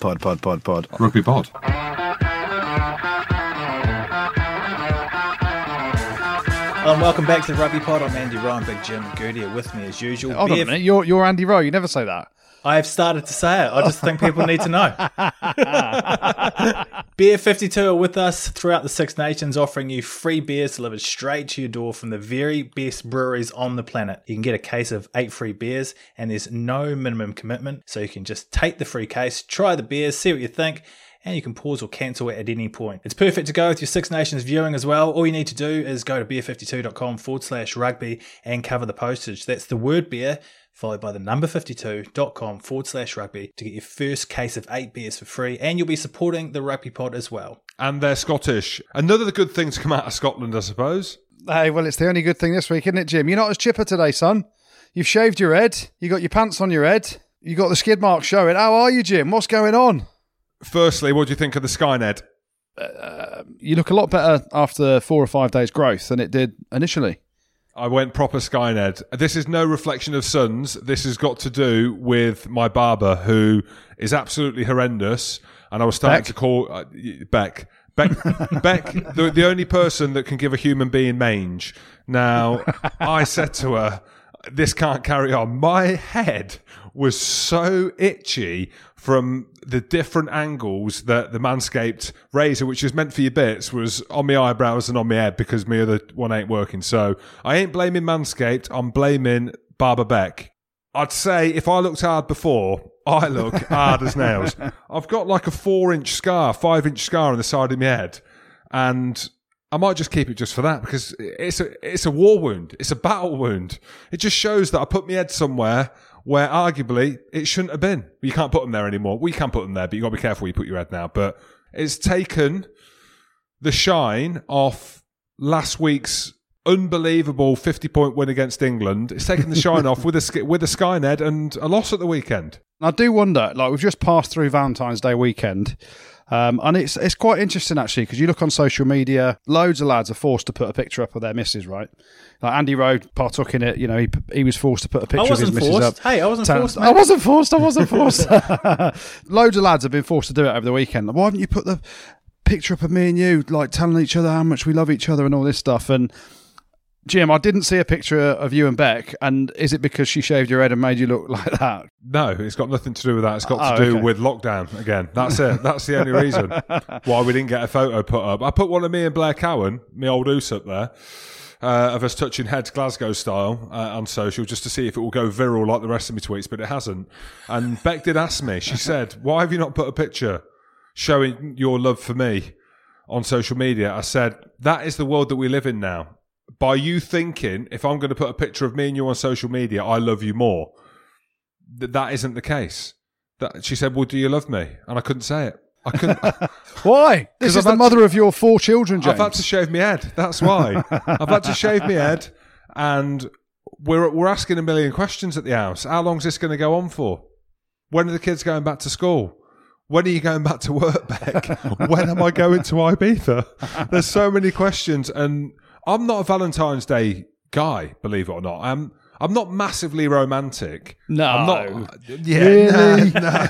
Pod. Rugby pod. And welcome back to the Rugby Pod. I'm Andy Rowe and Big Jim Goody are with me as usual. Hold on a minute, you're Andy Rowe, you never say that. I have started to say it. I just think people need to know. Beer 52 are with us throughout the Six Nations, offering you free beers delivered straight to your door from the very best breweries on the planet. You can get a case of 8 free beers, and there's no minimum commitment, so you can just take the free case, try the beers, see what you think, and you can pause or cancel it at any point. It's perfect to go with your Six Nations viewing as well. All you need to do is go to beer52.com/rugby and cover the postage. That's the word beer, followed by the number 52.com/rugby to get your first case of 8 beers for free. And you'll be supporting the Rugby Pod as well. And they're Scottish. Another good thing to come out of Scotland, I suppose. Hey, well, it's the only good thing this week, isn't it, Jim? You're not as chipper today, son. You've shaved your head. You got your pants on your head. You got the skid mark showing. How are you, Jim? What's going on? Firstly, what do you think of the sky, Ned? You look a lot better after 4 or 5 days' growth than it did initially. I went proper Skynet. This is no reflection of Suns. This has got to do with my barber, who is absolutely horrendous. And I was starting to call Beck, the only person that can give a human being mange. Now, I said to her, this can't carry on. My head was so itchy from the different angles that the Manscaped razor, which is meant for your bits, was on my eyebrows and on my head because my other one ain't working. So I ain't blaming Manscaped. I'm blaming Barbara Beck. I'd say if I looked hard before, I look hard as nails. I've got like a 5-inch scar on the side of my head. And I might just keep it just for that because it's a war wound. It's a battle wound. It just shows that I put my head somewhere where arguably it shouldn't have been. You can't put them there anymore. We can put them there, but you got to be careful where you put your head now. But it's taken the shine off last week's unbelievable 50-point win against England. It's taken the shine off with a Skynet and a loss at the weekend. I do wonder, like, we've just passed through Valentine's Day weekend. And it's quite interesting, actually, because you look on social media, loads of lads are forced to put a picture up of their missus, right? Like Andy Rowe partook in it, you know, he was forced to put a picture of his missus up. Hey, I wasn't forced. Loads of lads have been forced to do it over the weekend. Why haven't you put the picture up of me and you, like telling each other how much we love each other and all this stuff? And Jim, I didn't see a picture of you and Beck, and is it because she shaved your head and made you look like that? No, it's got nothing to do with that. It's got to do with lockdown again. That's it. That's the only reason why we didn't get a photo put up. I put one of me and Blair Cowan, my old oos up there, of us touching heads Glasgow style on social just to see if it will go viral like the rest of my tweets, but it hasn't. And Beck did ask me, she said, why have you not put a picture showing your love for me on social media? I said, that is the world that we live in now. By you thinking, if I'm going to put a picture of me and you on social media, I love you more. That isn't the case. She said, well, do you love me? And I couldn't say it. I couldn't. Why? This is the mother of your 4 children, James. I've had to shave my head. That's why. I've had to shave my head. And we're asking a million questions at the house. How long is this going to go on for? When are the kids going back to school? When are you going back to work, Beck? When am I going to Ibiza? There's so many questions. And I'm not a Valentine's Day guy, believe it or not. I'm not massively romantic. No. I'm not. Yeah. Really? No.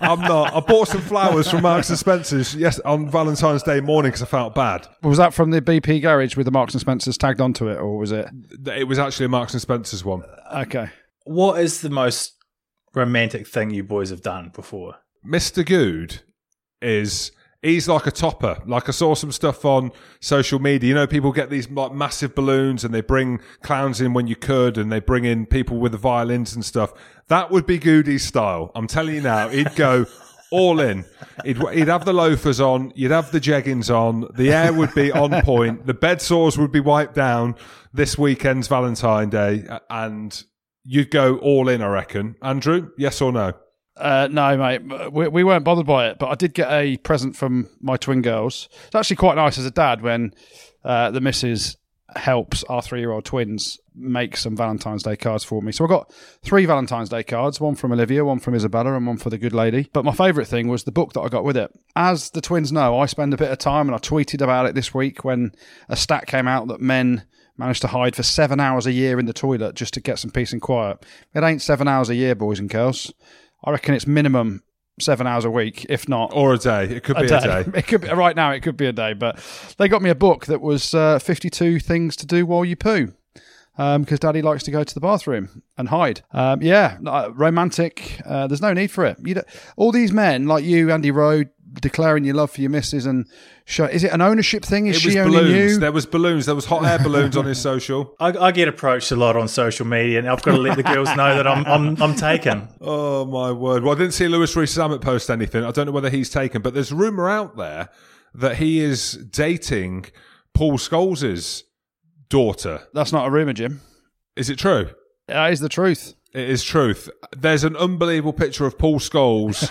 I'm not. I bought some flowers from Marks and Spencer's on Valentine's Day morning because I felt bad. Was that from the BP garage with the Marks and Spencer's tagged onto it, or was it? It was actually a Marks and Spencer's one. Okay. What is the most romantic thing you boys have done before? Mr. Good is... He's like a topper. Like, I saw some stuff on social media. You know, people get these like massive balloons and they bring clowns in when you could and they bring in people with the violins and stuff. That would be Goody's style. I'm telling you now, he'd go all in. He'd have the loafers on. You'd have the jeggings on. The air would be on point. The bed sores would be wiped down this weekend's Valentine's Day. And you'd go all in, I reckon. Andrew, yes or no? No, mate, we weren't bothered by it, but I did get a present from my twin girls. It's actually quite nice as a dad when the missus helps our 3-year-old twins make some Valentine's Day cards for me. So I got 3 Valentine's Day cards, one from Olivia, one from Isabella, and one for the good lady. But my favourite thing was the book that I got with it. As the twins know, I spend a bit of time, and I tweeted about it this week when a stat came out that men managed to hide for 7 hours a year in the toilet just to get some peace and quiet. It ain't 7 hours a year, boys and girls. I reckon it's minimum 7 hours a week, if not, or a day. It could be a day. It could be, right now. It could be a day. But they got me a book that was 52 things to do while you poo, because Daddy likes to go to the bathroom and hide. Yeah, romantic. There's no need for it. You don't, all these men like you, Andy Rowe, declaring your love for your missus and show, is it an ownership thing? Is she owning you? There was balloons. There was hot air balloons on his social. I get approached a lot on social media, and I've got to let the girls know that I'm taken. Oh my word! Well, I didn't see Louis Rees-Zammit post anything. I don't know whether he's taken, but there's rumour out there that he is dating Paul Scholes' daughter. That's not a rumour, Jim. Is it true? That is the truth. It is truth. There's an unbelievable picture of Paul Scholes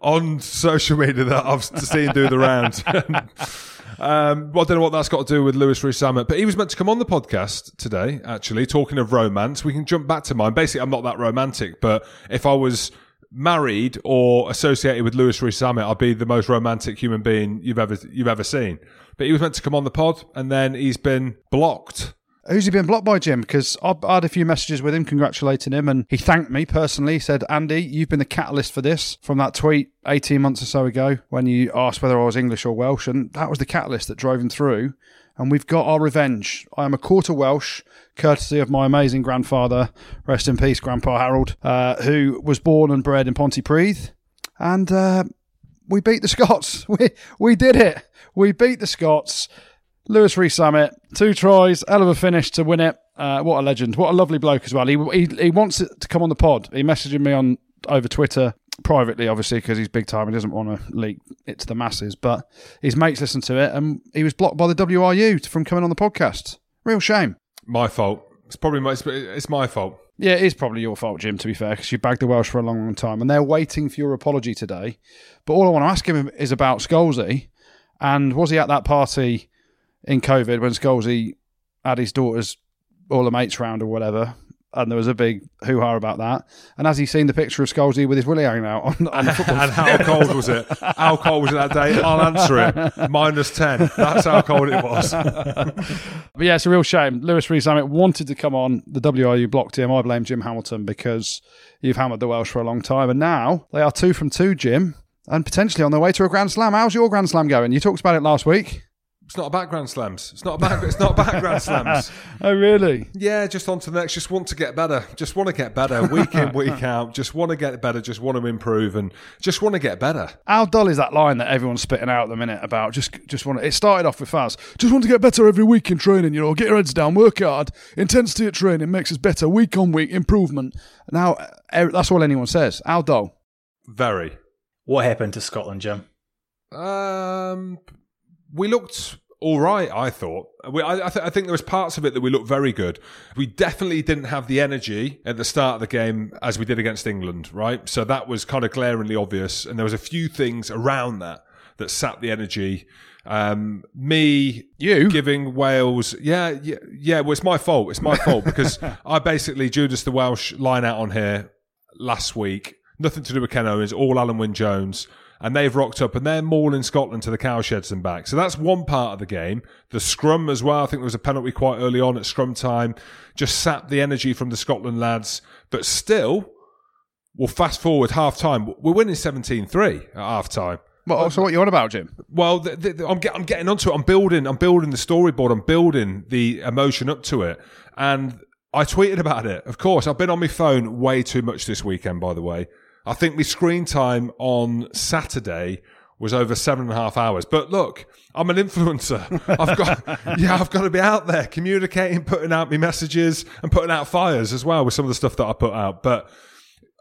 on social media that I've seen do the round. Well, I don't know what that's got to do with Louis Rees-Zammit, but he was meant to come on the podcast today, actually, talking of romance. We can jump back to mine. Basically, I'm not that romantic, but if I was married or associated with Louis Rees-Zammit, I'd be the most romantic human being you've ever seen. But he was meant to come on the pod, and then he's been blocked. Who's he been blocked by, Jim? Because I had a few messages with him congratulating him, and he thanked me personally. He said, Andy, you've been the catalyst for this from that tweet 18 months or so ago when you asked whether I was English or Welsh, and that was the catalyst that drove him through, and we've got our revenge. I am a quarter Welsh, courtesy of my amazing grandfather, rest in peace, Grandpa Harold, who was born and bred in Pontypridd, and we beat the Scots. We did it. We beat the Scots. Louis Rees-Zammit, 2 tries, hell of a finish to win it. What a legend. What a lovely bloke as well. He wants it to come on the pod. He messaged me over Twitter, privately, obviously, because he's big time. He doesn't want to leak it to the masses, but his mates listened to it, and he was blocked by the WRU from coming on the podcast. Real shame. My fault. It's probably my fault. Yeah, it is probably your fault, Jim, to be fair, because you bagged the Welsh for a long, long time, and they're waiting for your apology today. But all I want to ask him is about Scholesy, and was he at that party in COVID when Scholesy had his daughters, all the mates round or whatever, and there was a big hoo-ha about that. And has he seen the picture of Scholesy with his willy hanging out on the football? And how cold was it? How cold was it that day? I'll answer it. -10. That's how cold it was. But yeah, it's a real shame. Louis Rees-Zammit wanted to come on. The WRU blocked him. I blame Jim Hamilton, because you've hammered the Welsh for a long time. And now they are 2 from 2, Jim, and potentially on their way to a Grand Slam. How's your Grand Slam going? You talked about it last week. It's not about Grand Slams. It's not about Grand Slams. Oh, really? Yeah, just on to the next. Just want to get better. Just want to get better week in, week out. Just want to get better. Just want to improve, and just want to get better. How dull is that line that everyone's spitting out at the minute about just want to... It started off with Faz. Just want to get better every week in training, you know. Get your heads down, work hard. Intensity at training makes us better week on week. Improvement. Now, that's all anyone says. How dull? Very. What happened to Scotland, Jim? We looked all right, I thought. I think there was parts of it that we looked very good. We definitely didn't have the energy at the start of the game as we did against England, right? So that was kind of glaringly obvious. And there was a few things around that sapped the energy. You giving Wales, yeah. Well, it's my fault. It's my fault, because I basically Judas the Welsh line out on here last week. Nothing to do with Ken Owens, all Alan Wynne-Jones. And they've rocked up, and they're mauling Scotland to the cowsheds and back. So that's one part of the game. The scrum as well. I think there was a penalty quite early on at scrum time. Just sapped the energy from the Scotland lads. But still, we'll fast forward half time. We're winning 17-3 at half time. Well, so what are you on about, Jim? Well, I'm getting onto it. I'm building the storyboard. I'm building the emotion up to it. And I tweeted about it. Of course, I've been on my phone way too much this weekend, by the way. I think my screen time on Saturday was over 7.5 hours. But look, I'm an influencer. I've got to be out there communicating, putting out my messages, and putting out fires as well with some of the stuff that I put out. But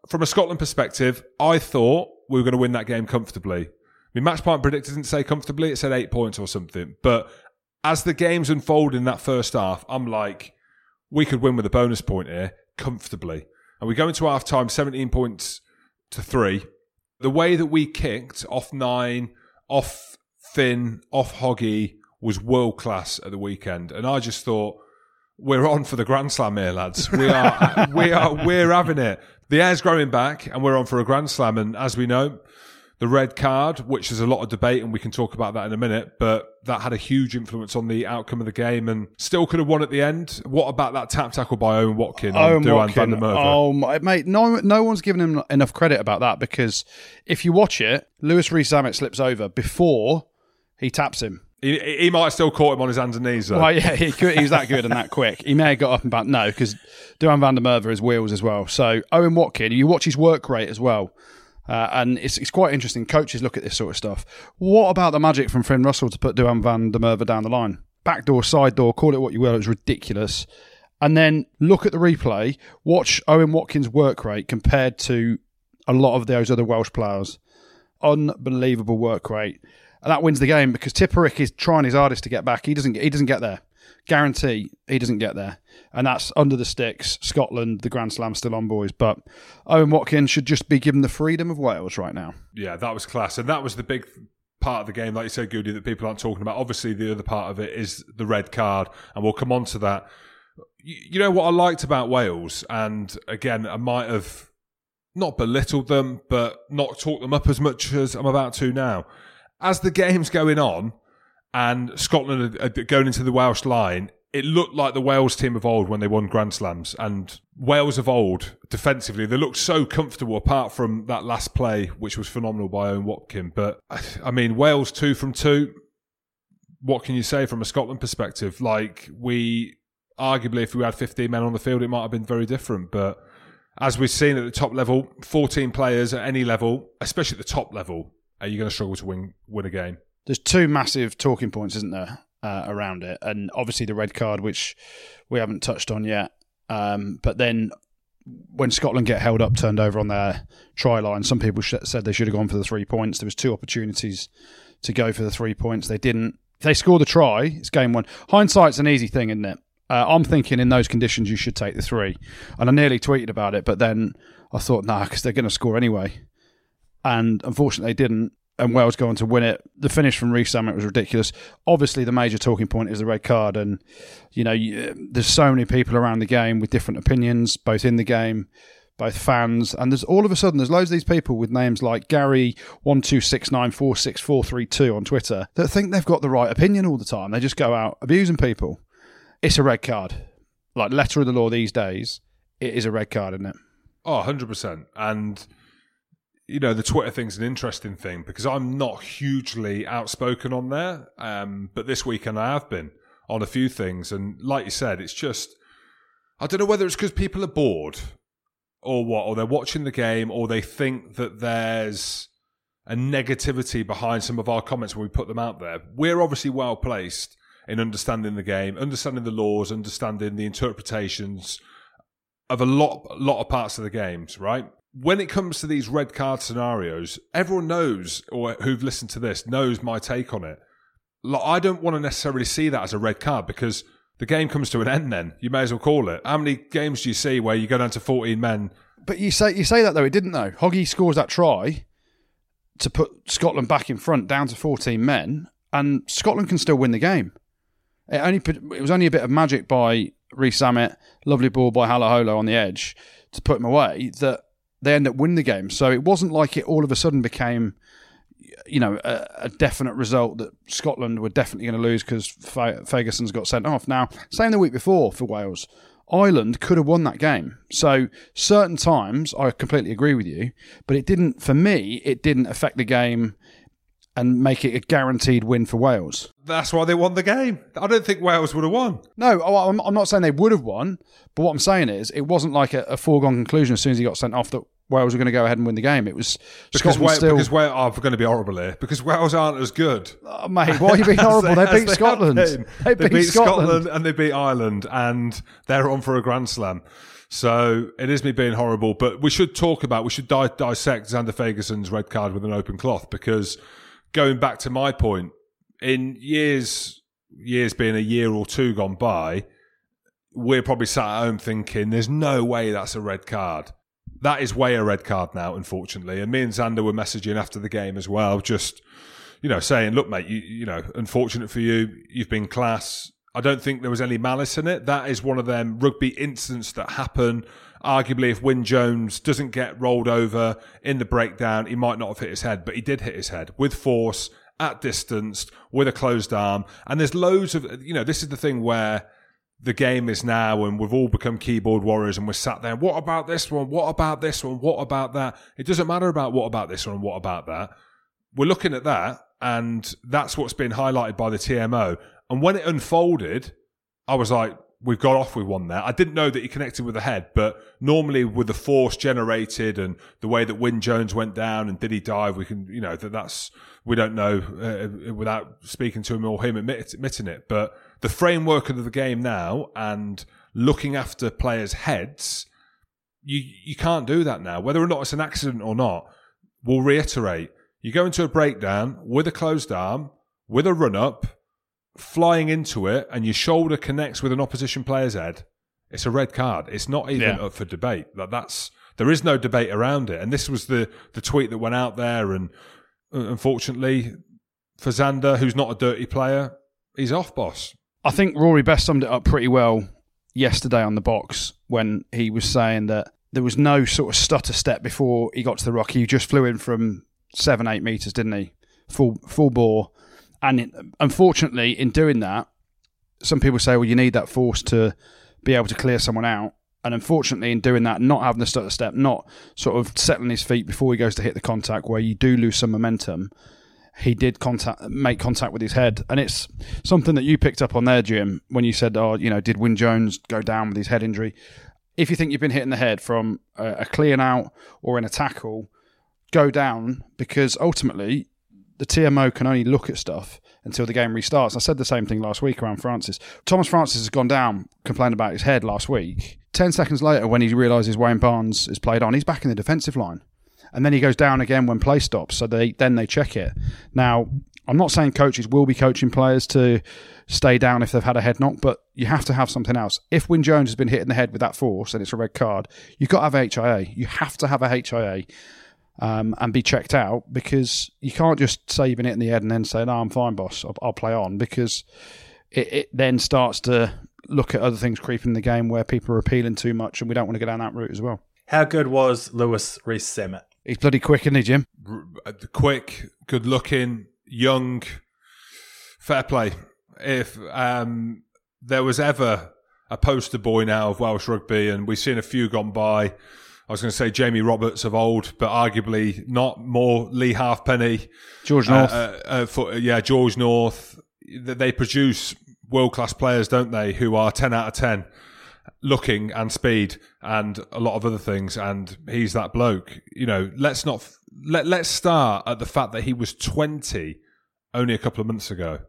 from a Scotland perspective, I thought we were going to win that game comfortably. My match point predictor didn't say comfortably. It said 8 points or something. But as the game's unfolding in that first half, I'm like, we could win with a bonus point here comfortably. And we go into half time, 17 points to 3. The way that we kicked off 9, off Finn, off Hoggy was world class at the weekend, and I just thought, we're on for the Grand Slam here, lads. We're having it. The air's growing back, and we're on for a Grand Slam. And as we know, The red card, which there's a lot of debate and we can talk about that in a minute, but that had a huge influence on the outcome of the game and still could have won at the end. What about that tap tackle by Owen Watkins on Duhan van der Merwe? Oh, mate, no one's given him enough credit about that, because if you watch it, Louis Rees-Zammit slips over before he taps him. He might have still caught him on his hands and knees, though. Well, yeah, he was that good and that quick. He may have got up and back. No, because Duhan van der Merwe is wheels as well. So Owen Watkins, you watch his work rate as well. And it's quite interesting. Coaches look at this sort of stuff. What about the magic from Finn Russell to put Duhan van der Merwe down the line? Backdoor, side door, call it what you will. It was ridiculous. And then look at the replay. Watch Owen Watkins' work rate compared to a lot of those other Welsh players. Unbelievable work rate. And that wins the game, because Tipperick is trying his hardest to get back. He doesn't get there. Guarantee he doesn't get there. And that's under the sticks. Scotland, the Grand Slam still on, boys. But Owen Watkins should just be given the freedom of Wales right now. Yeah, that was class. And that was the big part of the game, like you said, Goody, that people aren't talking about. Obviously, the other part of it is the red card. And we'll come on to that. You know what I liked about Wales? And again, I might have not belittled them, but not talked them up as much as I'm about to now. As the game's going on and Scotland are going into the Welsh line, it looked like the Wales team of old when they won Grand Slams. And Wales of old, defensively, they looked so comfortable, apart from that last play, which was phenomenal by Owen Watkins. But, I mean, Wales 2 from 2, what can you say from a Scotland perspective? Like, we, arguably, if we had 15 men on the field, it might have been very different, but as we've seen at the top level, 14 players at any level, especially at the top level, are you going to struggle to win a game? There's two massive talking points, isn't there, around it? And obviously the red card, which we haven't touched on yet. But then when Scotland get held up, turned over on their try line, some people said they should have gone for the 3 points. There was two opportunities to go for the 3 points. They didn't. If they score the try, it's game one. Hindsight's an easy thing, isn't it? I'm thinking in those conditions you should take the 3. And I nearly tweeted about it, but then I thought, nah, because they're going to score anyway. And unfortunately they didn't, and Wales go on to win it. The finish from Rees-Zammit was ridiculous. Obviously the major talking point is the red card, and you know, there's so many people around the game with different opinions, both in the game, both fans, and there's all of a sudden there's loads of these people with names like Gary126946432 on Twitter that think they've got the right opinion all the time. They just go out abusing people. It's a red card. Like, letter of the law these days, it is a red card, isn't it? Oh, 100%. And you know, the Twitter thing's an interesting thing because I'm not hugely outspoken on there, but this weekend I have been on a few things. And like you said, it's just, I don't know whether it's because people are bored or what, or they're watching the game, or they think that there's a negativity behind some of our comments when we put them out there. We're obviously well placed in understanding the game, understanding the laws, understanding the interpretations of a lot of parts of the games, right? When it comes to these red card scenarios, everyone knows, or who've listened to this, knows my take on it. Like, I don't want to necessarily see that as a red card because the game comes to an end then. You may as well call it. How many games do you see where you go down to 14 men? But you say that though, it didn't though. Hoggy scores that try to put Scotland back in front down to 14 men, and Scotland can still win the game. It was only a bit of magic by Rees-Zammit, lovely ball by Halaholo on the edge to put him away that they end up winning the game. So it wasn't like it all of a sudden became, you know, a definite result that Scotland were definitely going to lose because Ferguson's got sent off. Now, same the week before for Wales. Ireland could have won that game. So certain times, I completely agree with you, but it didn't, for me, it didn't affect the game and make it a guaranteed win for Wales. That's why they won the game. I don't think Wales would have won. No, I'm not saying they would have won, but what I'm saying is it wasn't like a foregone conclusion as soon as he got sent off that Wales were going to go ahead and win the game. It was because Scotland still... Because Wales are going to be horrible here. Because Wales aren't as good. Oh, mate, why are you being horrible? They beat Scotland. They beat Scotland and they beat Ireland, and they're on for a Grand Slam. So it is me being horrible, but we should dissect Xander Ferguson's red card with an open cloth, because going back to my point, in years being a year or two gone by, we're probably sat at home thinking, there's no way that's a red card. That is way a red card now, unfortunately. And me and Xander were messaging after the game as well, just, you know, saying, look, mate, you know, unfortunate for you, you've been class. I don't think there was any malice in it. That is one of them rugby incidents that happen. arguably if Wyn Jones doesn't get rolled over in the breakdown, he might not have hit his head, but he did hit his head with force, at distance, with a closed arm. And there's loads of, you know, this is the thing where the game is now and we've all become keyboard warriors and we're sat there, what about this one? What about this one? What about that? It doesn't matter about what about this one and what about that. We're looking at that, and that's what's been highlighted by the TMO. And when it unfolded, I was like, we've got off with one there. I didn't know that he connected with the head, but normally with the force generated and the way that Wyn Jones went down and did he dive, we can, you know, that's, we don't know without speaking to him or him admitting it. But the framework of the game now and looking after players' heads, you can't do that now. Whether or not it's an accident or not, we'll reiterate. You go into a breakdown with a closed arm, with a run-up, flying into it, and your shoulder connects with an opposition player's head, it's a red card. It's not even up for debate. There is no debate around it. And this was the tweet that went out there. And unfortunately, for Zander, who's not a dirty player, he's off, boss. I think Rory Best summed it up pretty well yesterday on The Box when he was saying that there was no sort of stutter step before he got to the rock. He just flew in from 7-8 metres, didn't he? Full bore. And unfortunately, in doing that, some people say, well, you need that force to be able to clear someone out. And unfortunately, in doing that, not having the stutter step, not sort of settling his feet before he goes to hit the contact, where you do lose some momentum, he did make contact with his head. And it's something that you picked up on there, Jim, when you said, oh, you know, did Wyn Jones go down with his head injury? If you think you've been hitting the head from a clean out or in a tackle, go down, because ultimately the TMO can only look at stuff until the game restarts. I said the same thing last week around Francis. Thomas Francis has gone down, complained about his head last week. 10 seconds later, when he realises Wayne Barnes is played on, he's back in the defensive line. And then he goes down again when play stops, so they check it. Now, I'm not saying coaches will be coaching players to stay down if they've had a head knock, but you have to have something else. If Wyn Jones has been hit in the head with that force and it's a red card, you've got to have HIA. You have to have a HIA. And be checked out, because you can't just say you've been hit in the head and then say, no, I'm fine, boss, I'll play on, because it then starts to look at other things creeping in the game where people are appealing too much, and we don't want to go down that route as well. How good was Louis Rees-Zammit? He's bloody quick, isn't he, Jim? Quick, good-looking, young, fair play. If there was ever a poster boy now of Welsh rugby, and we've seen a few gone by, I was going to say Jamie Roberts of old, but arguably not more Lee Halfpenny. George North. George North. They produce world-class players, don't they, who are 10 out of 10, looking and speed and a lot of other things, and he's that bloke. You know, let's start at the fact that he was 20 only a couple of months ago.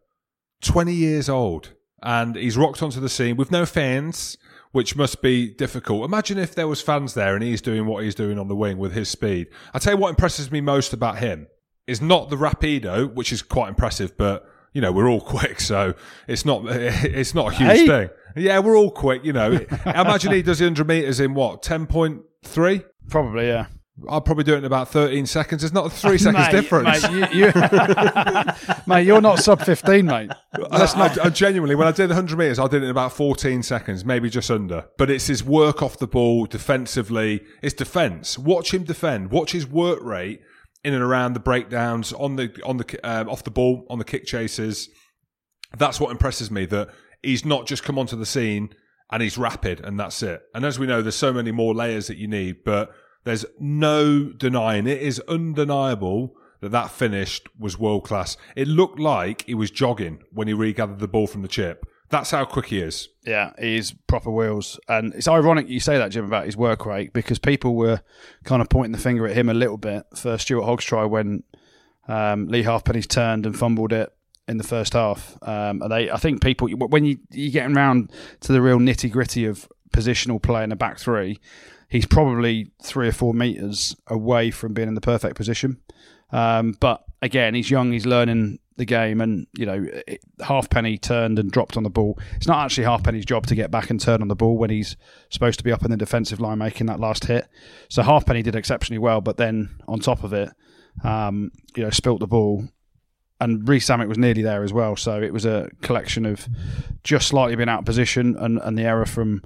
20 years old, and he's rocked onto the scene with no fans, which must be difficult. Imagine if there was fans there and he's doing what he's doing on the wing with his speed. I tell you what impresses me most about him is not the rapido, which is quite impressive, but you know, we're all quick, so it's not a huge thing. Yeah, we're all quick, you know. I imagine he does 100 metres in what, 10.3? Probably, yeah. I'll probably do it in about 13 seconds. There's not a 3 seconds difference. Mate, you're not sub 15, mate. I genuinely, when I did 100 metres, I did it in about 14 seconds, maybe just under. But it's his work off the ball defensively. It's defence. Watch him defend. Watch his work rate in and around the breakdowns, on the off the ball, on the kick chases. That's what impresses me, that he's not just come onto the scene and he's rapid and that's it. And as we know, there's so many more layers that you need, but there's no denying, it is undeniable that finish was world class. It looked like he was jogging when he regathered the ball from the chip. That's how quick he is. Yeah, he is proper wheels. And it's ironic you say that, Jim, about his work rate, because people were kind of pointing the finger at him a little bit for Stuart Hogg's try when Lee Halfpenny's turned and fumbled it in the first half. I think people, when you're getting round to the real nitty-gritty of positional play in a back three, he's probably 3 or 4 metres away from being in the perfect position. But again, he's young, he's learning the game, and you know, Halfpenny turned and dropped on the ball. It's not actually Halfpenny's job to get back and turn on the ball when he's supposed to be up in the defensive line making that last hit. So Halfpenny did exceptionally well, but then on top of it, you know, spilt the ball. And Rees-Zammit was nearly there as well. So it was a collection of just slightly being out of position and the error from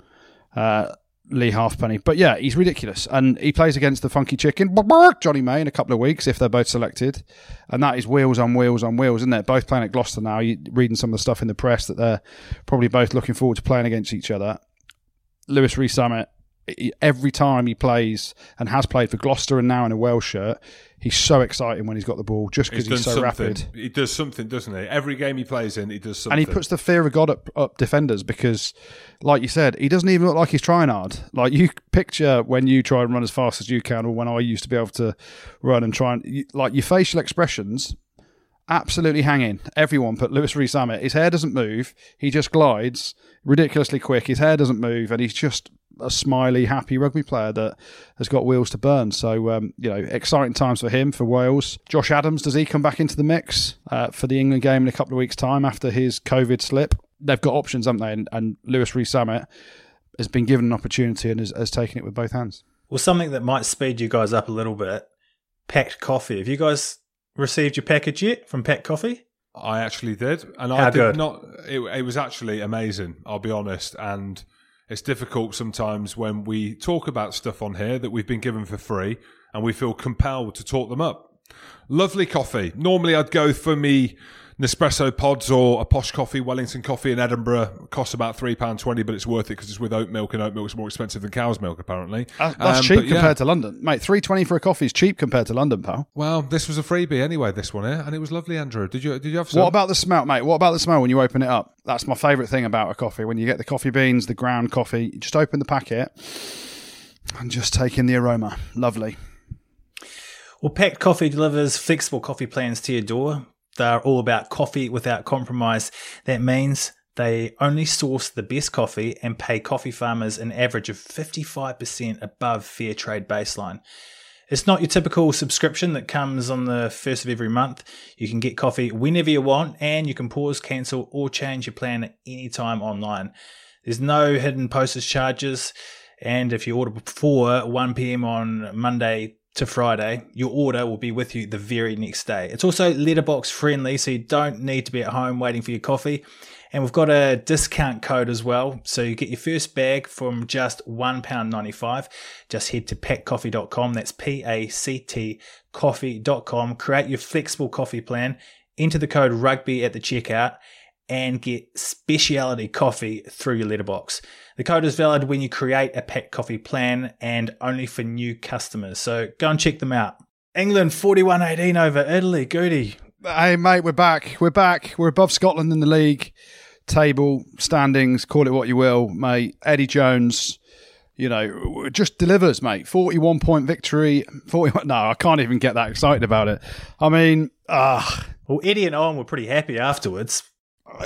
Lee Halfpenny. But yeah, he's ridiculous. And he plays against the funky chicken, Johnny May, in a couple of weeks if they're both selected. And that is wheels on wheels on wheels, isn't it? Both playing at Gloucester now. You're reading some of the stuff in the press that they're probably both looking forward to playing against each other. Louis Rees-Zammit, every time he plays and has played for Gloucester and now in a Welsh shirt, he's so exciting when he's got the ball just because he's so rapid. He does something, doesn't he? Every game he plays in, he does something. And he puts the fear of God up defenders because, like you said, he doesn't even look like he's trying hard. Like, you picture when you try and run as fast as you can, or when I used to be able to run and try and... Like, your facial expressions... Absolutely hanging. Everyone put Louis Rees-Zammit. His hair doesn't move. He just glides ridiculously quick. His hair doesn't move, and he's just a smiley, happy rugby player that has got wheels to burn. So, you know, exciting times for him, for Wales. Josh Adams, does he come back into the mix for the England game in a couple of weeks' time after his COVID slip? They've got options, haven't they? And Louis Rees-Zammit has been given an opportunity and has taken it with both hands. Well, something that might speed you guys up a little bit, Packed Coffee. Have you guys... received your package yet from Packed Coffee? I actually did. And I did not. It was actually amazing, I'll be honest. And it's difficult sometimes when we talk about stuff on here that we've been given for free and we feel compelled to talk them up. Lovely coffee. Normally I'd go for me Nespresso pods or a posh coffee. Wellington coffee in Edinburgh, it costs about £3.20, but it's worth it because it's with oat milk, and oat milk's more expensive than cow's milk, apparently. That's cheap compared to London. Mate, £3.20 for a coffee is cheap compared to London, pal. Well, this was a freebie anyway, this one here, and it was lovely, Andrew. Did you have some? What about the smell, mate? What about the smell when you open it up? That's my favourite thing about a coffee. When you get the coffee beans, the ground coffee, you just open the packet and just take in the aroma. Lovely. Well, Packed Coffee delivers flexible coffee plans to your door. They're all about coffee without compromise. That means they only source the best coffee and pay coffee farmers an average of 55% above fair trade baseline. It's not your typical subscription that comes on the first of every month. You can get coffee whenever you want, and you can pause, cancel, or change your plan at any time online. There's no hidden postage charges, and if you order before 1 p.m. on Monday to Friday, your order will be with you the very next day. It's also letterbox friendly, so you don't need to be at home waiting for your coffee. And we've got a discount code as well, so you get your first bag from just £1.95. Just head to packcoffee.com, that's PACT coffee.com, create your flexible coffee plan, enter the code RUGBY at the checkout, and get speciality coffee through your letterbox. The code is valid when you create a Packed Coffee plan and only for new customers. So go and check them out. England 41-18 over Italy. Goody. Hey, mate, we're back. We're back. We're above Scotland in the league table, standings, call it what you will, mate. Eddie Jones, you know, just delivers, mate. 41-point victory. 41. No, I can't even get that excited about it. I mean, Well, Eddie and Owen were pretty happy afterwards.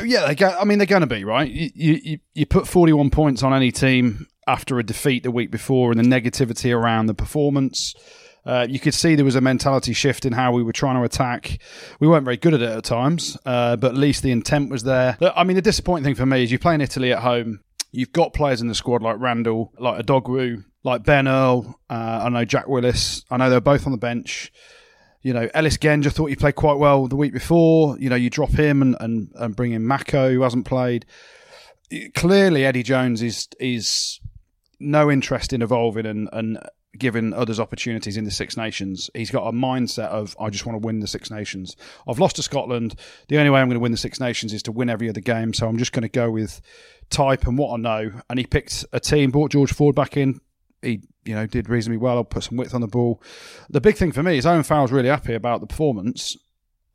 Yeah, they're going to be, right? You put 41 points on any team after a defeat the week before and the negativity around the performance. You could see there was a mentality shift in how we were trying to attack. We weren't very good at it at times, but at least the intent was there. I mean, the disappointing thing for me is you're playing Italy at home. You've got players in the squad like Randall, like Adogwu, like Ben Earl. I know Jack Willis. I know they're both on the bench. You know, Ellis Jenkins, I thought he played quite well the week before. You know, you drop him and bring in Mako, who hasn't played. Clearly, Eddie Jones is no interest in evolving and giving others opportunities in the Six Nations. He's got a mindset of, I just want to win the Six Nations. I've lost to Scotland. The only way I'm going to win the Six Nations is to win every other game. So I'm just going to go with type and what I know. And he picked a team, brought George Ford back in. He, you know, did reasonably well. I'll put some width on the ball. The big thing for me is Owen Farrell's really happy about the performance.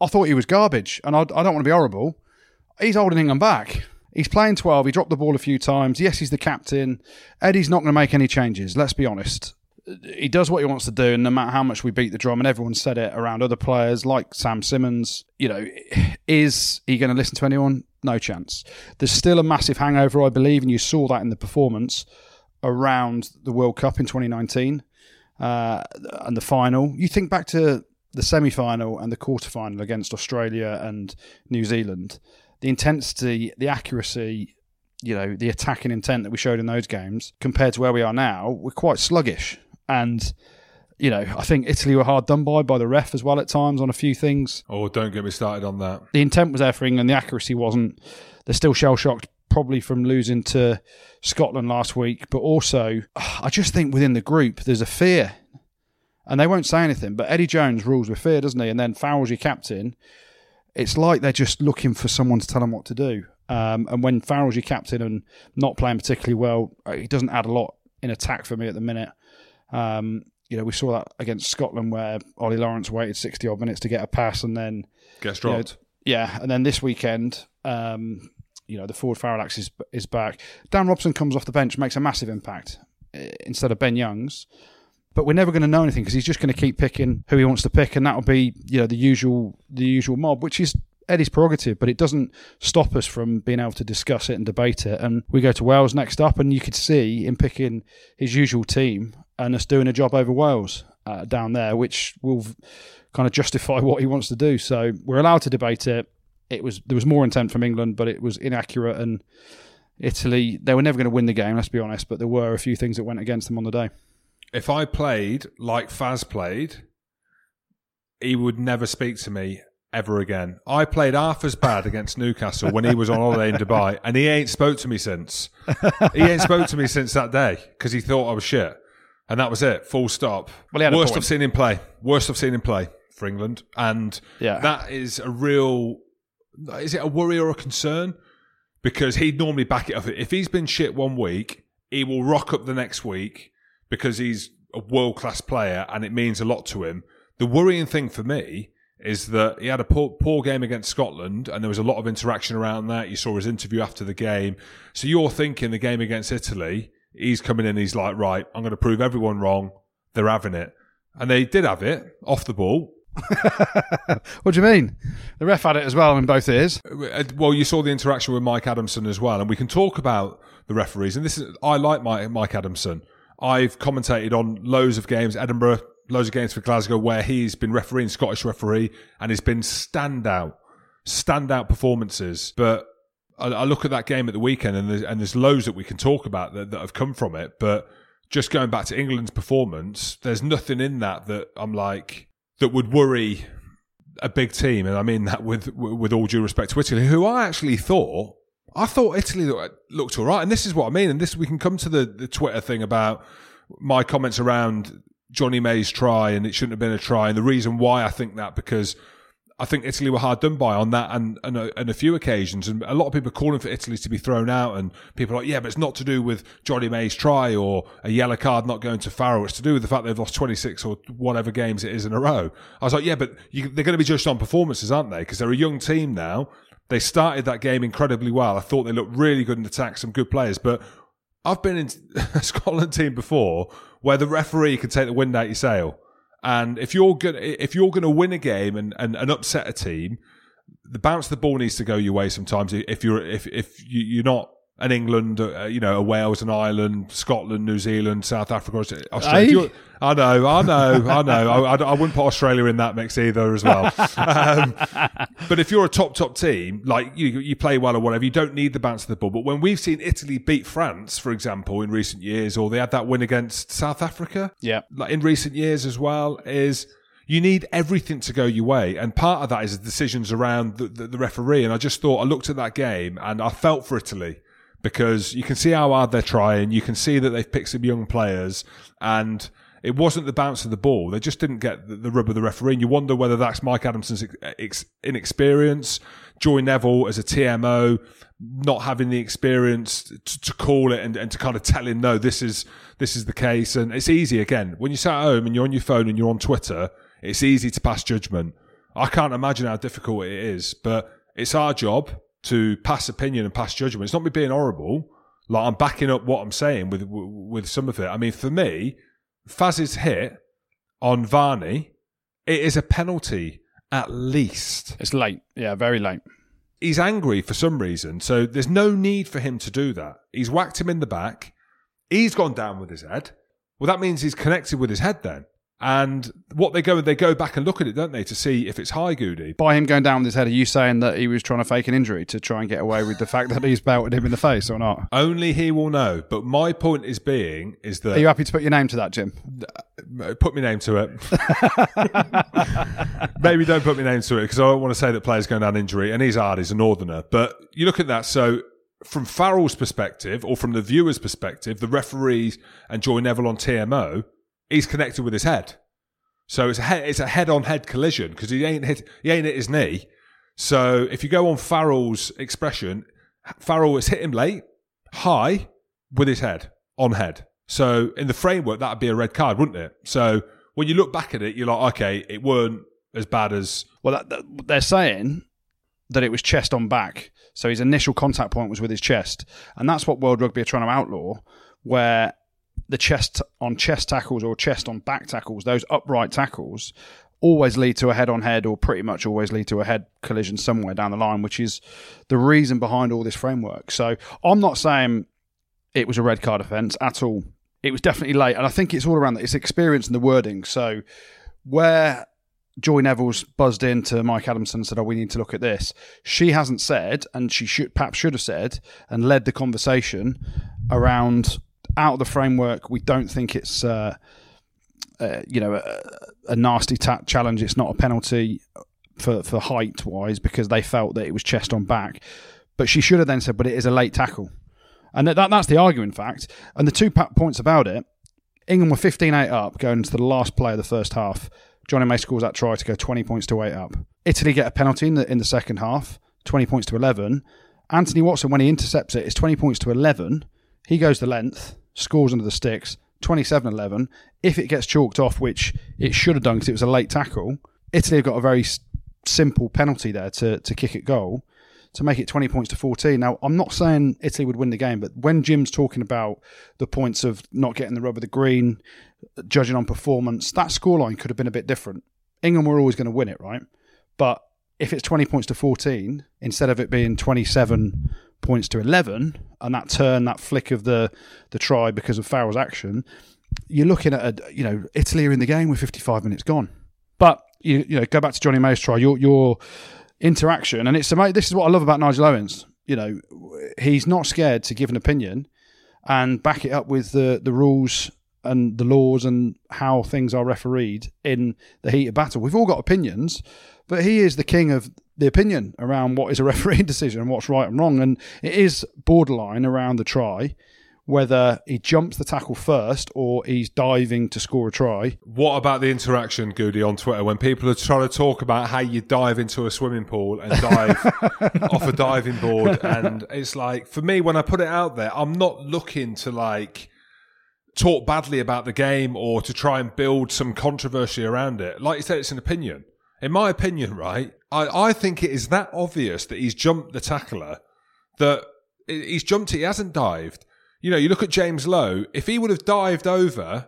I thought he was garbage, and I don't want to be horrible. He's holding England back. He's playing 12. He dropped the ball a few times. Yes, he's the captain. Eddie's not going to make any changes, let's be honest. He does what he wants to do, and no matter how much we beat the drum, and everyone said it around other players like Sam Simmons, you know, is he going to listen to anyone? No chance. There's still a massive hangover, I believe, and you saw that in the performance around the World Cup in 2019 and the final. You think back to the semi-final and the quarter-final against Australia and New Zealand, the intensity, the accuracy, you know, the attacking intent that we showed in those games compared to where we are now, we're quite sluggish. And, you know, I think Italy were hard done by the ref as well at times on a few things. Oh, don't get me started on that. The intent was there for England, the accuracy wasn't. They're still shell-shocked probably from losing to Scotland last week, but also I just think within the group there's a fear, and they won't say anything, but Eddie Jones rules with fear, doesn't he? And then Farrell's your captain. It's like they're just looking for someone to tell them what to do. And when Farrell's your captain and not playing particularly well, he doesn't add a lot in attack for me at the minute. You know, we saw that against Scotland where Ollie Lawrence waited 60-odd minutes to get a pass and then... gets dropped. You know, yeah, and then this weekend, you know, the forward Farrell axe is back. Dan Robson comes off the bench, makes a massive impact instead of Ben Youngs. But we're never going to know anything because he's just going to keep picking who he wants to pick, and that'll be, you know, the usual mob, which is Eddie's prerogative, but it doesn't stop us from being able to discuss it and debate it. And we go to Wales next up, and you could see him picking his usual team and us doing a job over Wales down there, which will kind of justify what he wants to do. So we're allowed to debate it. There was more intent from England, but it was inaccurate. And Italy, they were never going to win the game, let's be honest, but there were a few things that went against them on the day. If I played like Faz played, he would never speak to me ever again. I played half as bad against Newcastle when he was on holiday in Dubai, and he ain't spoke to me since. He ain't spoke to me since that day because he thought I was shit. And that was it, full stop. Well, he had worst I've seen him play. Worst I've seen him play for England. And that is a real... is it a worry or a concern? Because he'd normally back it up. If he's been shit one week, he will rock up the next week because he's a world-class player and it means a lot to him. The worrying thing for me is that he had a poor game against Scotland and there was a lot of interaction around that. You saw his interview after the game. So you're thinking the game against Italy, he's coming in, he's like, right, I'm going to prove everyone wrong. They're having it. And they did have it off the ball. What do you mean? The ref had it as well in both ears. Well, you saw the interaction with Mike Adamson as well. And we can talk about the referees. And this is, I like Mike Adamson. I've commentated on loads of games, Edinburgh, loads of games for Glasgow, where he's been refereeing, Scottish referee, and he's been standout performances. But I look at that game at the weekend, and there's loads that we can talk about that have come from it. But just going back to England's performance, there's nothing in that I'm like, that would worry a big team. And I mean that with all due respect to Italy, who I thought Italy looked all right. And this is what I mean. And this, we can come to the Twitter thing about my comments around Johnny May's try, and it shouldn't have been a try. And the reason why I think that, because I think Italy were hard done by on that and a few occasions. And a lot of people are calling for Italy to be thrown out, and people are like, yeah, but it's not to do with Johnny May's try or a yellow card not going to Farrell. It's to do with the fact they've lost 26 or whatever games it is in a row. I was like, yeah, but they're going to be judged on performances, aren't they? Because they're a young team now. They started that game incredibly well. I thought they looked really good in attack, some good players. But I've been in a Scotland team before where the referee can take the wind out your sail. And if you're going to win a game and upset a team, the bounce of the ball needs to go your way sometimes. If you're not an England, you know, a Wales, an Ireland, Scotland, New Zealand, South Africa, Australia. I know. I wouldn't put Australia in that mix either as well. But if you're a top team, like you play well or whatever, you don't need the bounce of the ball. But when we've seen Italy beat France, for example, in recent years, or they had that win against South Africa, like in recent years as well, is you need everything to go your way. And part of that is the decisions around the referee. And I just thought, I looked at that game and I felt for Italy, because you can see how hard they're trying. You can see that they've picked some young players, and it wasn't the bounce of the ball. They just didn't get the rub of the referee. And you wonder whether that's Mike Adamson's inexperience, Joy Neville as a TMO, not having the experience to call it and to kind of tell him, no, this is the case. And it's easy, again, when you sit at home and you're on your phone and you're on Twitter, it's easy to pass judgment. I can't imagine how difficult it is, but it's our job to pass opinion and pass judgment. It's not me being horrible. Like, I'm backing up what I'm saying with some of it. I mean, for me, Faz's hit on Varney, it is a penalty at least. It's late. Yeah, very late. He's angry for some reason, so there's no need for him to do that. He's whacked him in the back. He's gone down with his head. Well, that means he's connected with his head then. And what they go back and look at it, don't they, to see if it's high, Goody. By him going down with his head, are you saying that he was trying to fake an injury to try and get away with the fact that he's belted him in the face or not? Only he will know. But my point is that... Are you happy to put your name to that, Jim? Put my name to it. Maybe don't put my name to it, because I don't want to say that players going down injury, and he's hard, he's a northerner. But you look at that, so from Farrell's perspective or from the viewer's perspective, the referees and Joy Neville on TMO, he's connected with his head. So it's a head-on-head collision because he ain't hit his knee. So if you go on Farrell's expression, Farrell has hit him late, high, with his head, on head. So in the framework, that would be a red card, wouldn't it? So when you look back at it, you're like, okay, it weren't as bad as... Well, they're saying that it was chest on back. So his initial contact point was with his chest. And that's what World Rugby are trying to outlaw, where the chest on chest tackles or chest on back tackles, those upright tackles, always lead to a head-on-head or pretty much always lead to a head collision somewhere down the line, which is the reason behind all this framework. So I'm not saying it was a red card offence at all. It was definitely late. And I think it's all around that. It's experience and the wording. So where Joy Neville's buzzed in to Mike Adamson and said, oh, we need to look at this, she hasn't said, and she perhaps should have said, and led the conversation around out of the framework, we don't think it's... a nasty challenge. It's not a penalty for height-wise because they felt that it was chest on back. But she should have then said, but it is a late tackle. And that's the argument, in fact. And the two points about it, England were 15-8 up going into the last play of the first half. Johnny May scores that try to go 20 points to 8 up. Italy get a penalty in the second half, 20 points to 11. Anthony Watson, when he intercepts it, it's 20 points to 11. He goes the length, scores under the sticks, 27-11. If it gets chalked off, which it should have done because it was a late tackle, Italy have got a very simple penalty there to kick at goal to make it 20 points to 14. Now, I'm not saying Italy would win the game, but when Jim's talking about the points of not getting the rub of the green, judging on performance, that scoreline could have been a bit different. England were always going to win it, right? But if it's 20 points to 14, instead of it being 27 points to 11, and that turn, that flick of the try because of Farrell's action, you're looking at Italy are in the game with 55 minutes gone. But you go back to Johnny May's try, your interaction, and it's amazing. This is what I love about Nigel Owens. He's not scared to give an opinion and back it up with the rules and the laws and how things are refereed in the heat of battle. We've all got opinions, but he is the king of the opinion around what is a refereeing decision and what's right and wrong. And it is borderline around the try, whether he jumps the tackle first or he's diving to score a try. What about the interaction, Goody, on Twitter when people are trying to talk about how you dive into a swimming pool and dive off a diving board? And it's like, for me, when I put it out there, I'm not looking to talk badly about the game or to try and build some controversy around it. Like you said, it's an opinion. In my opinion, right, I think it is that obvious that he's jumped the tackler, that he's jumped it, he hasn't dived. You look at James Lowe, if he would have dived over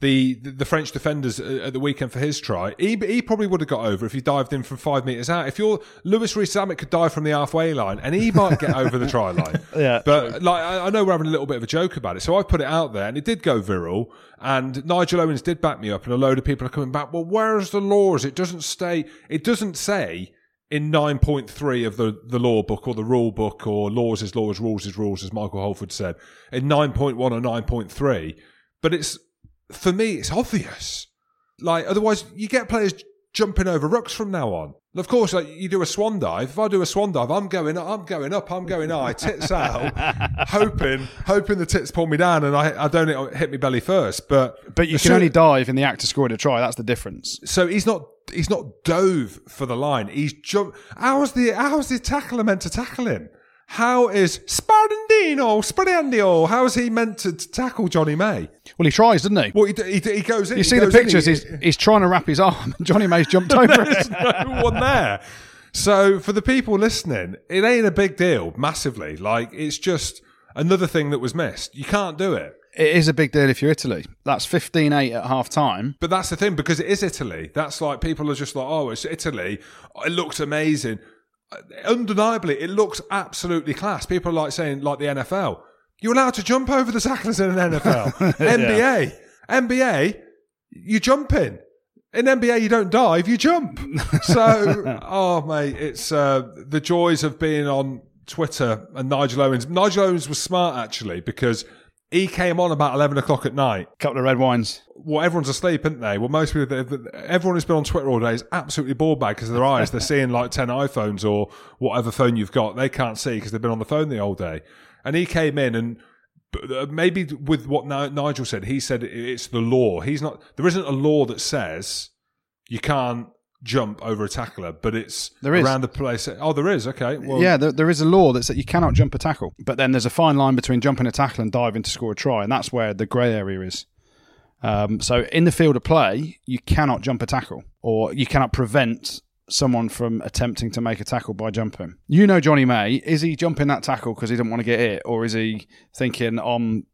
the French defenders at the weekend for his try, he probably would have got over if he dived in from 5 metres out. If you're Louis Rees-Zammit could dive from the halfway line and he might get over the try line. Yeah, but I know we're having a little bit of a joke about it, so I put it out there and it did go viral. And Nigel Owens did back me up, and a load of people are coming back. Well, where's the laws? It doesn't say in 9.3 of the law book or the rule book or laws is laws, rules is rules, as Michael Holford said, in 9.1 or 9.3. But for me, it's obvious. Otherwise, you get players jumping over rucks from now on. And of course, you do a swan dive. If I do a swan dive, I'm going up, I'm going high, tits out, hoping the tits pull me down and I don't hit me belly first. But you can only dive in the act of scoring a try. That's the difference. So he's not dove for the line. He's jumped. How's the tackler meant to tackle him? How is Sparandino, how is he meant to tackle Johnny May? Well, he tries, doesn't he? Well, he goes in. You see the pictures, he's trying to wrap his arm and Johnny May's jumped over it. There's no one there. So for the people listening, it ain't a big deal, massively. It's just another thing that was missed. You can't do it. It is a big deal if you're Italy. That's 15-8 at half-time. But that's the thing, because it is Italy. That's people are just oh, it's Italy. It looks amazing. Undeniably, it looks absolutely class. People are saying, the NFL, you're allowed to jump over the tacklers in an NFL. NBA. Yeah. NBA, you jump in. In NBA, you don't dive, you jump. So, mate, it's the joys of being on Twitter and Nigel Owens. Nigel Owens was smart, actually, because He came on about 11 o'clock at night. Couple of red wines. Well, everyone's asleep, isn't they? Well, most people, everyone who's been on Twitter all day is absolutely bored back because of their eyes. They're seeing like 10 iPhones or whatever phone you've got. They can't see because they've been on the phone the whole day. And he came in and maybe with what Nigel said, he said it's the law. He's not. There isn't a law that says you can't jump over a tackler, but it's around the place. Oh, there is. Okay. Well, yeah, there is a law that says you cannot jump a tackle, but then there's a fine line between jumping a tackle and diving to score a try, and that's where the grey area is. So in the field of play, you cannot jump a tackle, or you cannot prevent someone from attempting to make a tackle by jumping. You know, Johnny May, is he jumping that tackle because he didn't want to get hit, or is he thinking, I'm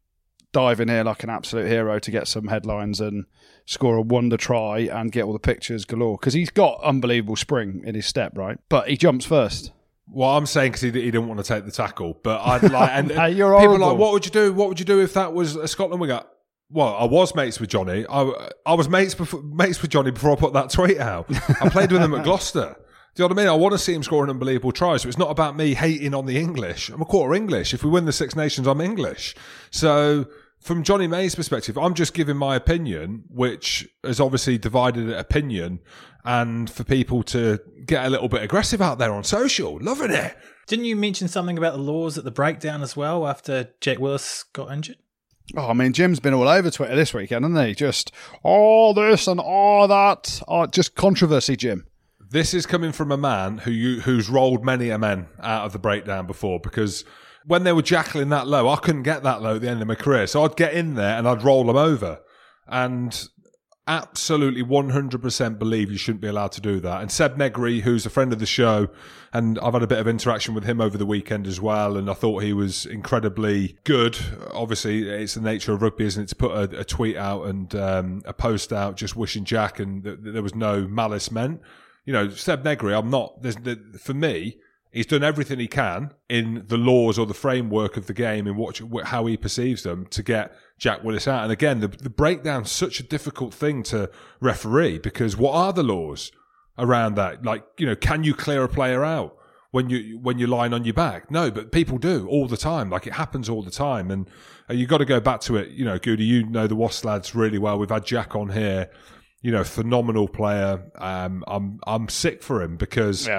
diving here like an absolute hero to get some headlines and score a wonder try and get all the pictures galore? Because he's got unbelievable spring in his step, right? But he jumps first. Well, I'm saying because he didn't want to take the tackle, but I'd like, and people horrible. Are like, what would you do? What would you do if that was a Scotland winger? Well, I was mates with Johnny. I was mates with Johnny before I put that tweet out. I played with him at Gloucester. Do you know what I mean? I want to see him score an unbelievable try. So it's not about me hating on the English. I'm a quarter English. If we win the Six Nations, I'm English. So from Johnny May's perspective, I'm just giving my opinion, which is obviously divided opinion, and for people to get a little bit aggressive out there on social. Loving it. Didn't you mention something about the laws at the breakdown as well after Jack Willis got injured? Oh, I mean, Jim's been all over Twitter this weekend, hasn't he? Just all this and all that. Oh, just controversy, Jim. This is coming from a man who's rolled many a man out of the breakdown before, because when they were jackling that low, I couldn't get that low at the end of my career. So I'd get in there and I'd roll them over. And absolutely 100% believe you shouldn't be allowed to do that. And Seb Negri, who's a friend of the show, and I've had a bit of interaction with him over the weekend as well, and I thought he was incredibly good. Obviously, it's the nature of rugby, isn't it, to put a tweet out and a post out just wishing Jack, and there was no malice meant. You know, Seb Negri, for me, he's done everything he can in the laws or the framework of the game and how he perceives them to get Jack Willis out. And again, the breakdown's such a difficult thing to referee, because what are the laws around that? Like, you know, can you clear a player out when you're lying on your back? No, but people do all the time. Like, it happens all the time. And you've got to go back to it. You know, Goody, you know the Wasps lads really well. We've had Jack on here. You know, phenomenal player. I'm sick for him because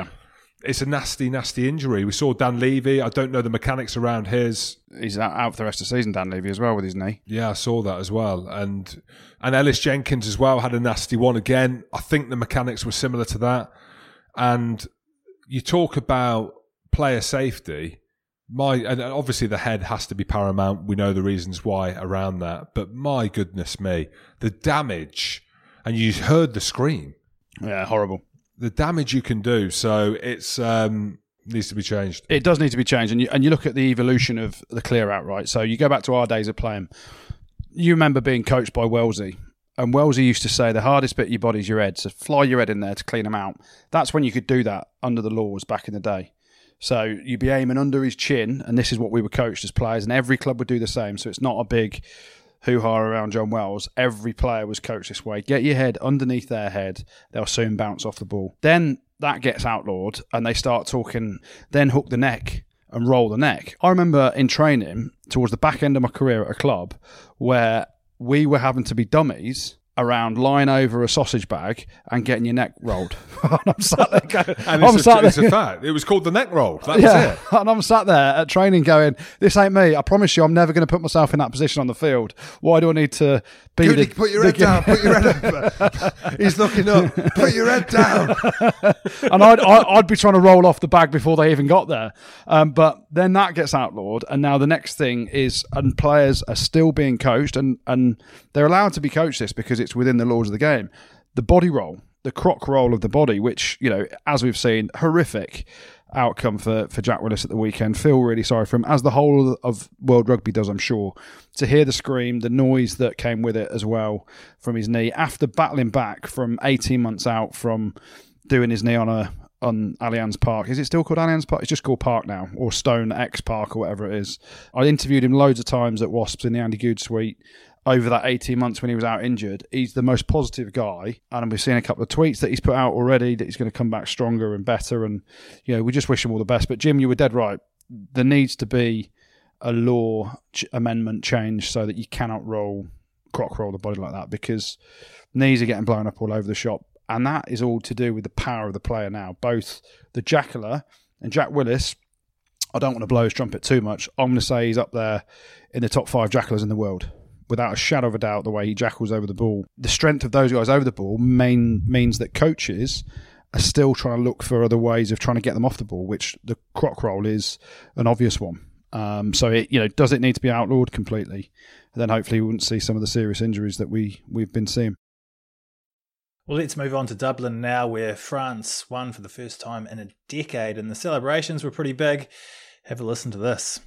it's a nasty, nasty injury. We saw Dan Levy. I don't know the mechanics around his. He's out for the rest of the season, Dan Levy, as well, with his knee. Yeah, I saw that as well. And Ellis Jenkins as well had a nasty one again. I think the mechanics were similar to that. And you talk about player safety. And obviously the head has to be paramount. We know the reasons why around that. But my goodness me, the damage. And you heard the scream. Yeah, horrible. The damage you can do. So it's needs to be changed. It does need to be changed. And you look at the evolution of the clear-out, right? So you go back to our days of playing. You remember being coached by Wellesley. And Wellesley used to say the hardest bit of your body is your head. So fly your head in there to clean them out. That's when you could do that under the laws back in the day. So you'd be aiming under his chin. And this is what we were coached as players. And every club would do the same. So it's not a big hoo-ha around John Wells. Every player was coached this way. Get your head underneath their head. They'll soon bounce off the ball. Then that gets outlawed and they start talking, then hook the neck and roll the neck. I remember in training towards the back end of my career at a club where we were having to be dummies around lying over a sausage bag and getting your neck rolled. And I'm sat there going... And it's a fact. It was called the neck roll. That was it. And I'm sat there at training going, this ain't me. I promise you I'm never going to put myself in that position on the field. Why do I need to be... Goody, put your head down. Put your head over. He's looking up. Put your head down. And I'd be trying to roll off the bag before they even got there. But then that gets outlawed. And now the next thing is, and players are still being coached, and they're allowed to be coached this because it's within the laws of the game. The body roll, the crock roll of the body, which, you know, as we've seen, horrific outcome for Jack Willis at the weekend. Feel really sorry for him, as the whole of World Rugby does, I'm sure. To hear the scream, the noise that came with it as well from his knee, after battling back from 18 months out from doing his knee on Allianz Park. Is it still called Allianz Park? It's just called Park now, or Stone X Park or whatever it is. I interviewed him loads of times at Wasps in the Andy Goode suite over that 18 months when he was out injured. He's the most positive guy, and we've seen a couple of tweets that he's put out already that he's going to come back stronger and better, and, you know, we just wish him all the best. But Jim, you were dead right. There needs to be a law amendment change so that you cannot crock roll the body like that, because knees are getting blown up all over the shop. And that is all to do with the power of the player now. Both the Jackler and Jack Willis, I don't want to blow his trumpet too much. I'm going to say he's up there in the top 5 Jacklers in the world. Without a shadow of a doubt, the way he jackals over the ball. The strength of those guys over the ball means that coaches are still trying to look for other ways of trying to get them off the ball, which the crock roll is an obvious one. So, does it need to be outlawed completely? And then hopefully we wouldn't see some of the serious injuries that we've been seeing. Well, let's move on to Dublin now, where France won for the first time in a decade, and the celebrations were pretty big. Have a listen to this.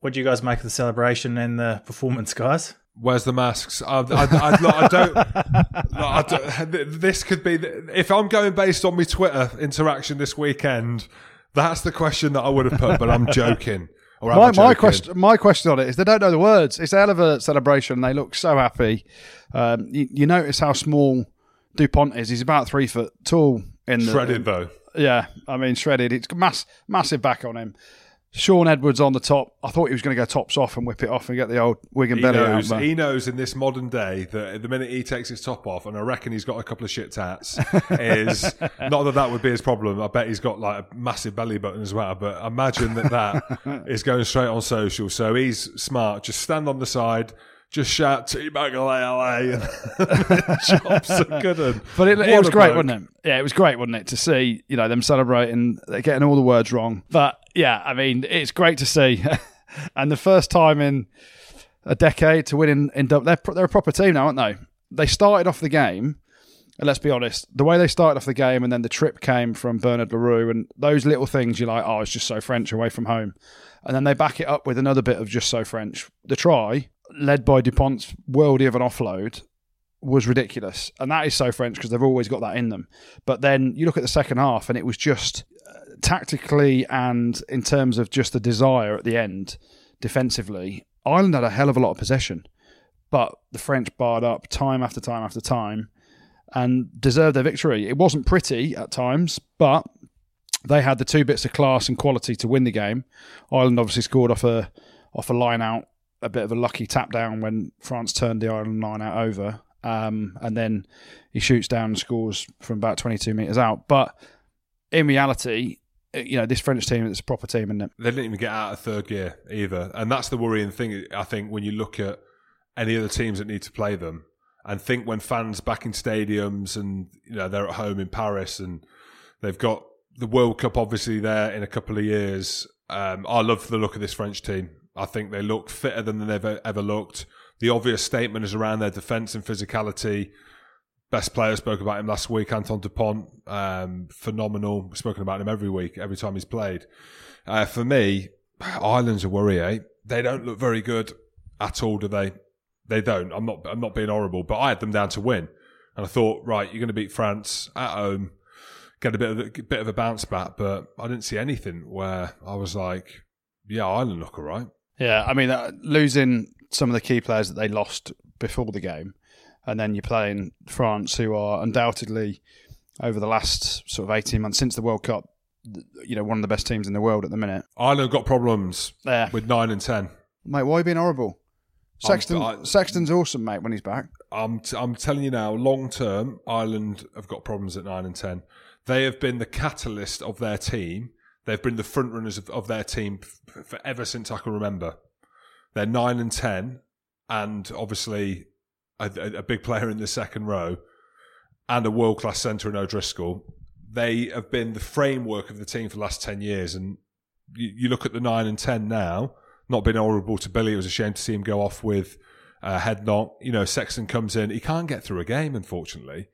What do you guys make of the celebration and the performance, guys? Where's the masks? I don't. This could be. If I'm going based on my Twitter interaction this weekend, that's the question that I would have put. But I'm joking. My question on it is they don't know the words. It's a hell of a celebration. They look so happy. You notice how small Dupont is. He's about 3 foot tall. Shredded though. Yeah, I mean shredded. It's massive back on him. Sean Edwards on the top. I thought he was going to go tops off and whip it off and get the old Wigan belly out. He knows in this modern day that the minute he takes his top off, and I reckon he's got a couple of shit tats, is not that would be his problem. I bet he's got like a massive belly button as well, but imagine that is going straight on social. So he's smart. Just stand on the side. Just shout T-Bag LA and chops are good. But it was great, wasn't it? Yeah, it was great, wasn't it? To see, them celebrating, getting all the words wrong. But yeah, I mean, it's great to see. And the first time in a decade to win in Dublin. They're a proper team now, aren't they? They started off the game, and let's be honest, the way they started off the game and then the trip came from Bernard Leroux and those little things, you're like, oh, it's just so French away from home. And then they back it up with another bit of just so French. The try, led by Dupont's worldie of an offload, was ridiculous. And that is so French because they've always got that in them. But then you look at the second half and it was just tactically and in terms of just the desire at the end, defensively, Ireland had a hell of a lot of possession. But the French barred up time after time after time and deserved their victory. It wasn't pretty at times, but they had the two bits of class and quality to win the game. Ireland obviously scored off a line out, a bit of a lucky tap down when France turned the Ireland line out over. And then he shoots down and scores from about 22 metres out. But in reality, this French team is a proper team, isn't it? They didn't even get out of third gear either. And that's the worrying thing, I think, when you look at any other teams that need to play them and think when fans back in stadiums and they're at home in Paris and they've got the World Cup obviously there in a couple of years. I love the look of this French team. I think they look fitter than they've ever looked. The obvious statement is around their defence and physicality. Best player, spoke about him last week, Antoine Dupont. Phenomenal. We've spoken about him every week, every time he's played. For me, Ireland's a worry, eh? They don't look very good at all, do they? They don't. I'm not being horrible, but I had them down to win. And I thought, right, you're going to beat France at home, get a bit of a bounce back, but I didn't see anything where I was like, yeah, Ireland look all right. Yeah, I mean, losing some of the key players that they lost before the game, and then you're playing France, who are undoubtedly, over the last sort of 18 months since the World Cup, one of the best teams in the world at the minute. Ireland got problems with 9 and 10. Mate, why are you being horrible? Sexton's awesome, mate, when he's back. I'm telling you now, long term, Ireland have got problems at 9 and 10. They have been the catalyst of their team. They've been the front runners of their team forever since I can remember. They're 9 and 10, and obviously a big player in the second row and a world-class centre in O'Driscoll. They have been the framework of the team for the last 10 years, and you look at the 9 and 10 now, not being horrible to Billy. It was a shame to see him go off with a head knock. Sexton comes in. He can't get through a game, unfortunately.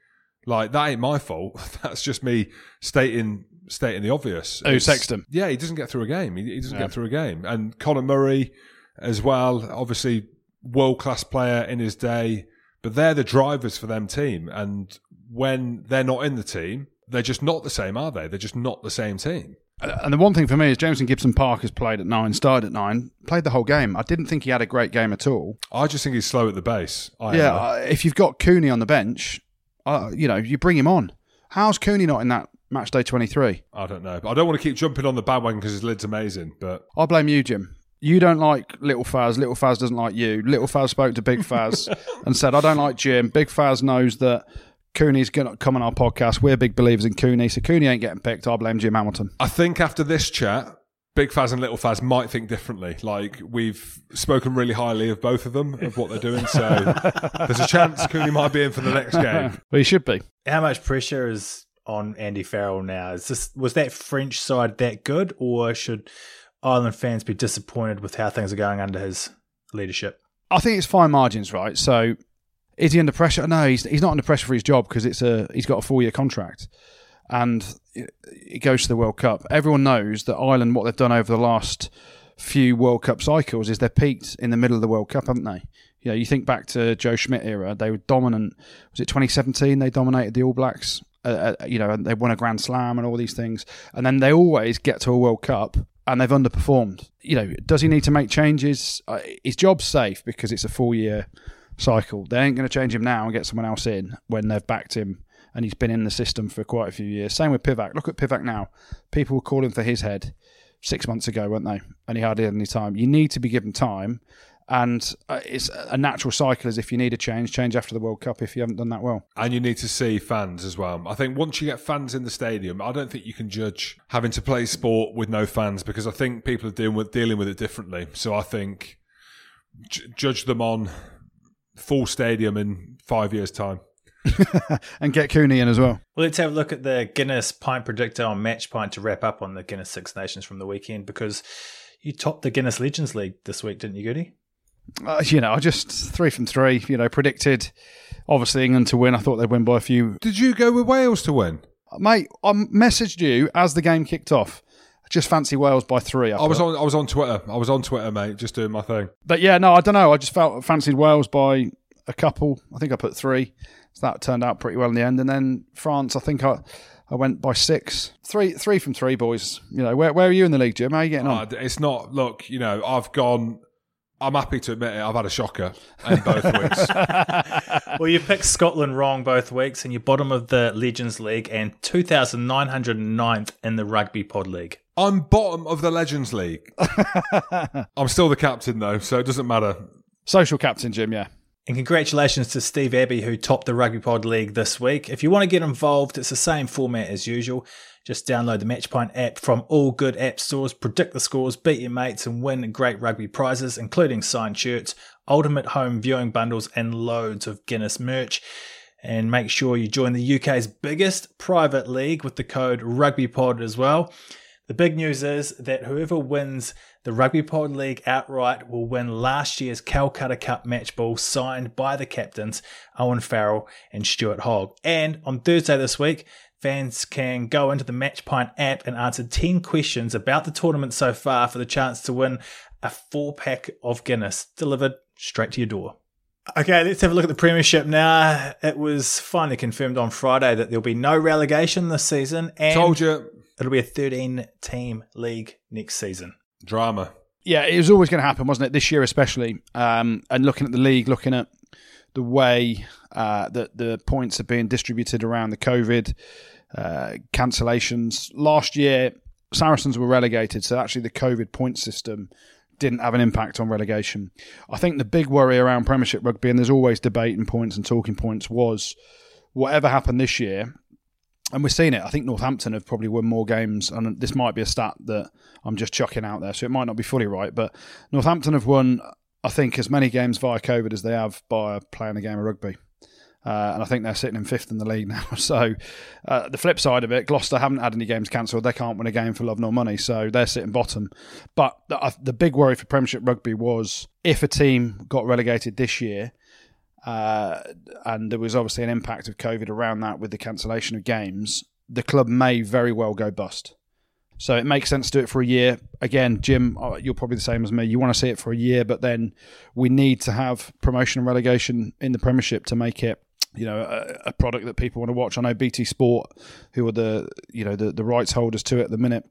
Like, that ain't my fault. That's just me stating the obvious. Oh, Sexton. Yeah, he doesn't get through a game. He doesn't get through a game. And Conor Murray as well, obviously world-class player in his day, but they're the drivers for them team. And when they're not in the team, they're just not the same, are they? They're just not the same team. And the one thing for me is Jameson Gibson Park has played at 9, started at 9, played the whole game. I didn't think he had a great game at all. I just think he's slow at the base. If you've got Cooney on the bench, you bring him on. How's Cooney not in that match day 23? I don't know. I don't want to keep jumping on the bandwagon because his lid's amazing. But I blame you, Jim. You don't like Little Faz. Little Faz doesn't like you. Little Faz spoke to Big Faz and said, I don't like Jim. Big Faz knows that Cooney's going to come on our podcast. We're big believers in Cooney, so Cooney ain't getting picked. I blame Jim Hamilton. I think after this chat, Big Faz and Little Faz might think differently. Like, we've spoken really highly of both of them, of what they're doing, so there's a chance Cooney might be in for the next game. Well, he should be. How much pressure is on Andy Farrell now? Was that French side that good, or should Ireland fans be disappointed with how things are going under his leadership? I think it's fine margins, right? So is he under pressure? No, he's not under pressure for his job because he's got a 4-year contract and it goes to the World Cup. Everyone knows that Ireland, what they've done over the last few World Cup cycles is they've peaked in the middle of the World Cup, haven't they? You know, you think back to Joe Schmidt era, they were dominant. Was it 2017 they dominated the All Blacks? And they won a Grand Slam and all these things. And then they always get to a World Cup and they've underperformed. You know, does he need to make changes? His job's safe because it's a 4-year cycle. They ain't going to change him now and get someone else in when they've backed him and he's been in the system for quite a few years. Same with Pivac. Look at Pivac now. People were calling for his head 6 months ago, weren't they? And he hardly had any time. You need to be given time, and it's a natural cycle as if you need a change after the World Cup if you haven't done that well. And you need to see fans as well. I think once you get fans in the stadium, I don't think you can judge having to play sport with no fans because I think people are dealing with it differently. So I think judge them on full stadium in 5 years' time. And get Cooney in as well. Well, let's have a look at the Guinness Pint Predictor on Match Pint to wrap up on the Guinness Six Nations from the weekend, because you topped the Guinness Legends League this week, didn't you, Goody? I just 3 from 3, predicted obviously England to win. I thought they'd win by a few. Did you go with Wales to win? Mate, I messaged you as the game kicked off. Just fancy Wales by 3. I was on Twitter. I was on Twitter, mate, just doing my thing. But yeah, no, I don't know. I just fancied Wales by a couple. I think I put 3. So that turned out pretty well in the end. And then France, I think I went by 6. 3 from 3, boys. Where are you in the league, Jim? How are you getting on? It's not. Look, I've gone. I'm happy to admit it. I've had a shocker in both weeks. Well, you picked Scotland wrong both weeks, and you're bottom of the Legends League and 2,909th in the Rugby Pod League. I'm bottom of the Legends League. I'm still the captain, though, so it doesn't matter. Social captain, Jim, yeah. And congratulations to Steve Abbey, who topped the Rugby Pod League this week. If you want to get involved, it's the same format as usual. Just download the Matchpoint app from all good app stores, predict the scores, beat your mates, and win great rugby prizes, including signed shirts, ultimate home viewing bundles, and loads of Guinness merch. And make sure you join the UK's biggest private league with the code RugbyPod as well. The big news is that whoever wins the Rugby Pod League outright will win last year's Calcutta Cup match ball signed by the captains, Owen Farrell and Stuart Hogg. And on Thursday this week, fans can go into the Matchpoint app and answer 10 questions about the tournament so far for the chance to win a 4-pack of Guinness delivered straight to your door. Okay, let's have a look at the Premiership now. It was finally confirmed on Friday that there'll be no relegation this season. And told you. It'll be a 13-team league next season. Drama. Yeah, it was always going to happen, wasn't it? This year especially. And looking at the league, looking at the way that the points are being distributed around the COVID cancellations. Last year, Saracens were relegated, so actually the COVID point system didn't have an impact on relegation. I think the big worry around Premiership rugby, and there's always debate and points and talking points, was whatever happened this year, and we're seeing it. I think Northampton have probably won more games, and this might be a stat that I'm just chucking out there, so it might not be fully right, but Northampton have won, I think, as many games via COVID as they have by playing a game of rugby. And I think they're sitting in 5th in the league now. So the flip side of it, Gloucester haven't had any games cancelled. They can't win a game for love nor money, so they're sitting bottom. But the big worry for Premiership rugby was if a team got relegated this year, and there was obviously an impact of COVID around that with the cancellation of games, the club may very well go bust. So it makes sense to do it for a year. Again, Jim, you're probably the same as me. You want to see it for a year, but then we need to have promotion and relegation in the Premiership to make it, a product that people want to watch. I know BT Sport, who are the rights holders to it at the minute,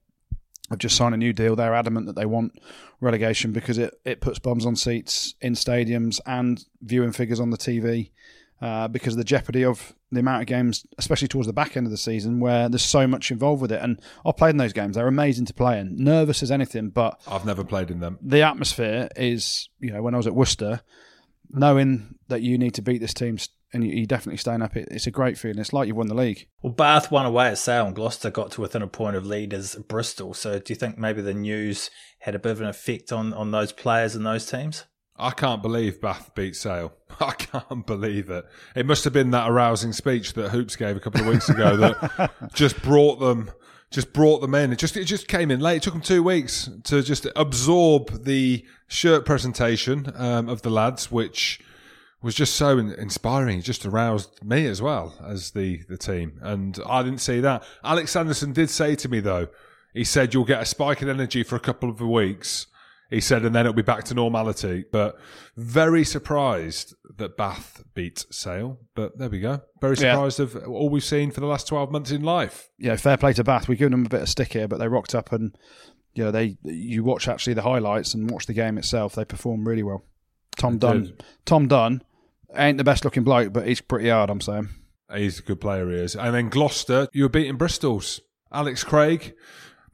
have just signed a new deal. They're adamant that they want relegation because it puts bums on seats in stadiums and viewing figures on the TV because of the jeopardy of the amount of games, especially towards the back end of the season, where there's so much involved with it. And I've played in those games. They're amazing to play in. Nervous as anything, but... I've never played in them. The atmosphere is, you know, when I was at Worcester, knowing that you need to beat this team and you're definitely staying up, it's a great feeling. It's like you've won the league. Well, Bath won away at Sale and Gloucester got to within a point of lead as Bristol. So do you think maybe the news had a bit of an effect on those players and those teams? I can't believe Bath beat Sale. I can't believe it. It must have been that arousing speech that Hoops gave a couple of weeks ago that just brought them in. It just came in late. It took them 2 weeks to just absorb the shirt presentation of the lads, which was just so inspiring. It just aroused me as well as the team. And I didn't see that. Alex Anderson did say to me, though, he said, you'll get a spike in energy for a couple of weeks. He said, and then it'll be back to normality. But very surprised that Bath beat Sale. But there we go. Very surprised of all we've seen for the last 12 months in life. Yeah, fair play to Bath. We've given them a bit of stick here, but they rocked up and, you know, you watch actually the highlights and watch the game itself. They performed really well. Tom Dunn ain't the best looking bloke, but he's pretty hard, I'm saying. He's a good player, he is. And then Gloucester, you were beating Bristol's. Alex Craig,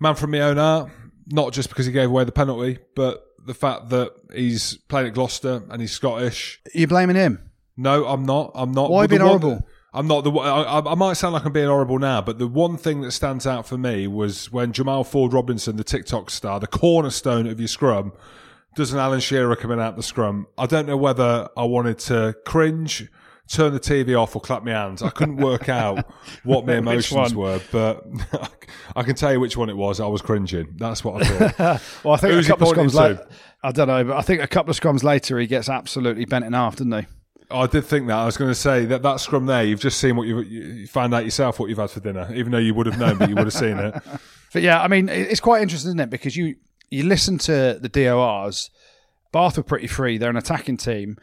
man from my own heart. Not just because he gave away the penalty, but the fact that he's played at Gloucester and he's Scottish. Are you blaming him? No, I'm not. Why are you being horrible? I'm not. I might sound like I'm being horrible now, but the one thing that stands out for me was when Jamal Ford-Robinson, the TikTok star, the cornerstone of your scrum, does an Alan Shearer coming out the scrum. I don't know whether I wanted to cringe, turn the TV off or clap my hands. I couldn't work out what my emotions were, but I can tell you which one it was. I was cringing. That's what I thought. Well, I think a couple of scrums later, I don't know, but I think a couple of scrums later, he gets absolutely bent in half, didn't he? Oh, I did think that. I was going to say that scrum there, you've just seen what you found out yourself what you've had for dinner, even though you would have known, but you would have seen it. But yeah, I mean, it's quite interesting, isn't it? Because you listen to the DORs, Bath were pretty free. They're an attacking team.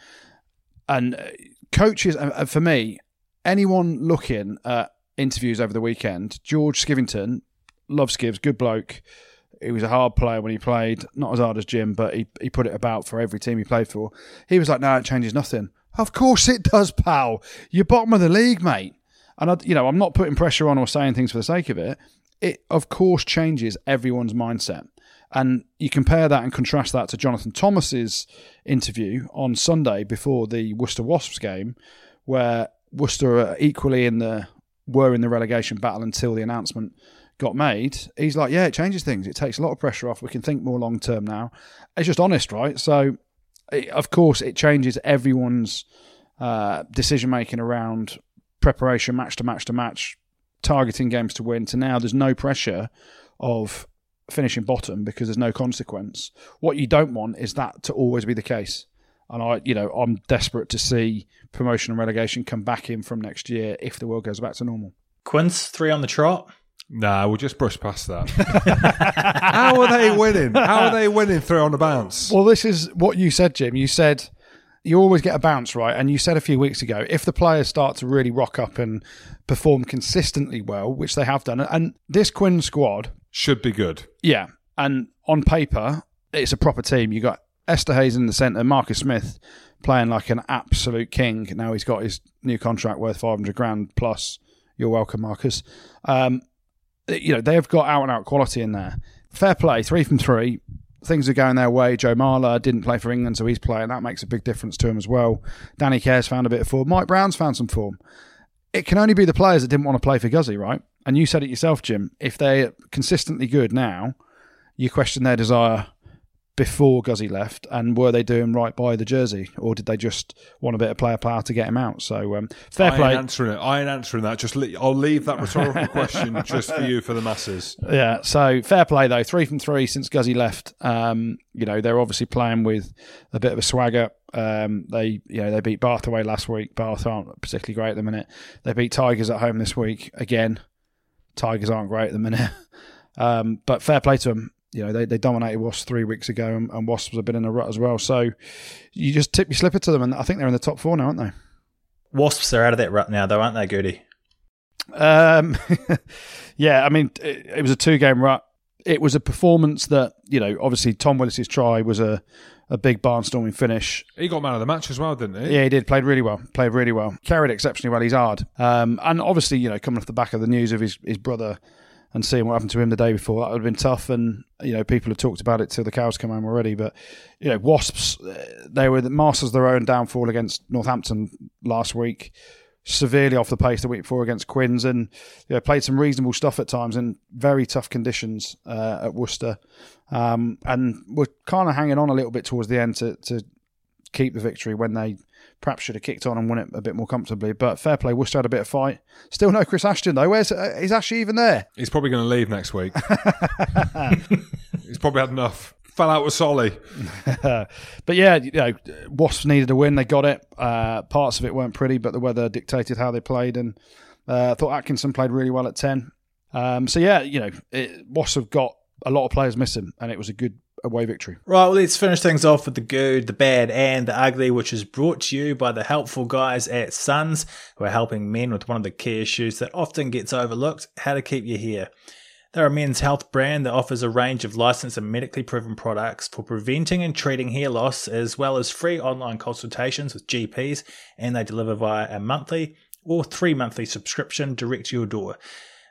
And coaches, for me, anyone looking at interviews over the weekend, George Skivington, love Skivs, good bloke. He was a hard player when he played, not as hard as Jim, but he put it about for every team he played for. He was like, no, it changes nothing. Of course it does, pal. You're bottom of the league, mate. And, I'm not putting pressure on or saying things for the sake of it. It, of course, changes everyone's mindset. And you compare that and contrast that to Jonathan Thomas's interview on Sunday before the Worcester Wasps game, where Worcester are equally were in the relegation battle until the announcement got made. He's like, yeah, it changes things. It takes a lot of pressure off. We can think more long term now. It's just honest, right? So, of course, it changes everyone's decision making around preparation, match to match to match, targeting games to win. To now, there's no pressure of finishing bottom because there's no consequence. What you don't want is that to always be the case. And I'm desperate to see promotion and relegation come back in from next year if the world goes back to normal. Quince, 3 on the trot. Nah, we'll just brush past that. How are they winning? 3 on the bounce? Well, this is what you said, Jim. You said you always get a bounce, right? And you said a few weeks ago, if the players start to really rock up and perform consistently well, which they have done, and this Quince squad should be good. Yeah. And on paper, it's a proper team. You got Esther Hayes in the centre, Marcus Smith playing like an absolute king. Now he's got his new contract worth $500,000 plus. You're welcome, Marcus. They have got out and out quality in there. Fair play, 3 from 3. Things are going their way. Joe Marler didn't play for England, so he's playing. That makes a big difference to him as well. Danny Care's found a bit of form. Mike Brown's found some form. It can only be the players that didn't want to play for Guzzi, right? And you said it yourself, Jim. If they're consistently good now, you question their desire before Guzzi left, and were they doing right by the jersey, or did they just want a bit of player power to get him out? So fair play. I ain't answering that. Just I'll leave that rhetorical question just for you, for the masses. Yeah. So fair play though. 3 from 3 since Guzzi left. They're obviously playing with a bit of a swagger. They beat Bath away last week. Bath aren't particularly great at the minute. They beat Tigers at home this week again. Tigers aren't great at the minute, but fair play to them. You know, they dominated Wasps 3 weeks ago, and Wasps have been in a rut as well. So you just tip your slipper to them, and I think they're in the top four now, aren't they? Wasps are out of that rut now, though, aren't they, Goody? Yeah, I mean, it was a two-game rut. it was a performance that, you know, obviously Tom Willis's try was a big barnstorming finish. He got man of the match as well, didn't he? Yeah, he did. Played really well. Carried exceptionally well. He's hard. And obviously, you know, coming off the back of the news of his brother and seeing what happened to him the day before, that would have been tough. And, you know, people have talked about it till the cows come home already. But, you know, Wasps, they were the masters of their own downfall against Northampton last week. Severely off the pace the week before against Quins, and you know, played some reasonable stuff at times in very tough conditions at Worcester, and were kind of hanging on a little bit towards the end to keep the victory when they perhaps should have kicked on and won it a bit more comfortably. But fair play, Worcester had a bit of fight. Still no Chris Ashton though. Where's is Ashley even there? He's probably going to leave next week. He's probably had enough. Fell out with Solly. But yeah, you know, Wasps needed a win. They got it. Parts of it weren't pretty, but the weather dictated how they played. And I thought Atkinson played really well at 10. So yeah, you know, Wasps have got a lot of players missing, and it was a good away victory. Right, well, let's finish things off with the good, the bad, and the ugly, which is brought to you by the helpful guys at Suns, who are helping men with one of the key issues that often gets overlooked: how to keep your hair. They're a men's health brand that offers a range of licensed and medically proven products for preventing and treating hair loss, as well as free online consultations with GPs, and they deliver via a monthly or 3-monthly subscription direct to your door.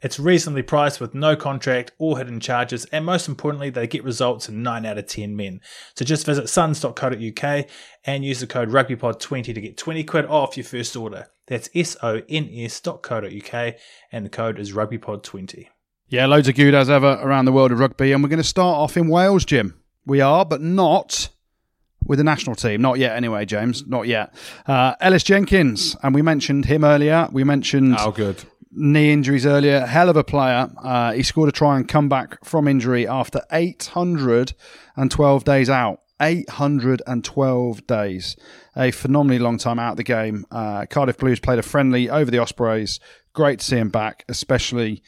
It's reasonably priced with no contract or hidden charges, and most importantly, they get results in 9 out of 10 men. So just visit suns.co.uk and use the code RugbyPod20 to get 20 quid off your first order. That's sons.co.uk, and the code is RugbyPod20. Yeah, loads of good as ever around the world of rugby, and we're going to start off in Wales, Jim. We are, but not with the national team. Not yet anyway, James. Not yet. Ellis Jenkins, and we mentioned him earlier. We mentioned knee injuries earlier. Hell of a player. He scored a try and come back from injury after 812 days out. 812 days. A phenomenally long time out of the game. Cardiff Blues played a friendly over the Ospreys. Great to see him back, especially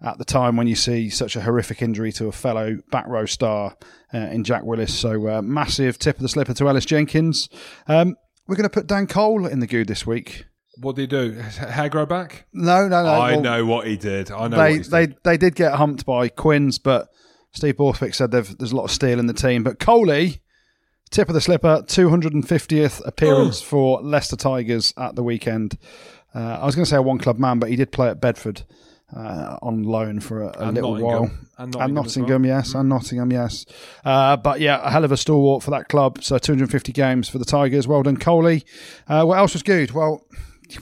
at the time when you see such a horrific injury to a fellow back row star in Jack Willis. So massive tip of the slipper to Ellis Jenkins. We're going to put Dan Cole in the good this week. What did he do? Hair grow back? No. I know what he did. They did get humped by Quins, but Steve Borthwick said there's a lot of steel in the team. But Coley, tip of the slipper, 250th appearance for Leicester Tigers at the weekend. I was going to say a one-club man, but he did play at Bedford. On loan for a little while. And Nottingham, yes. But yeah, a hell of a stalwart for that club. So 250 games for the Tigers. Well done, Coley. What else was good? Well,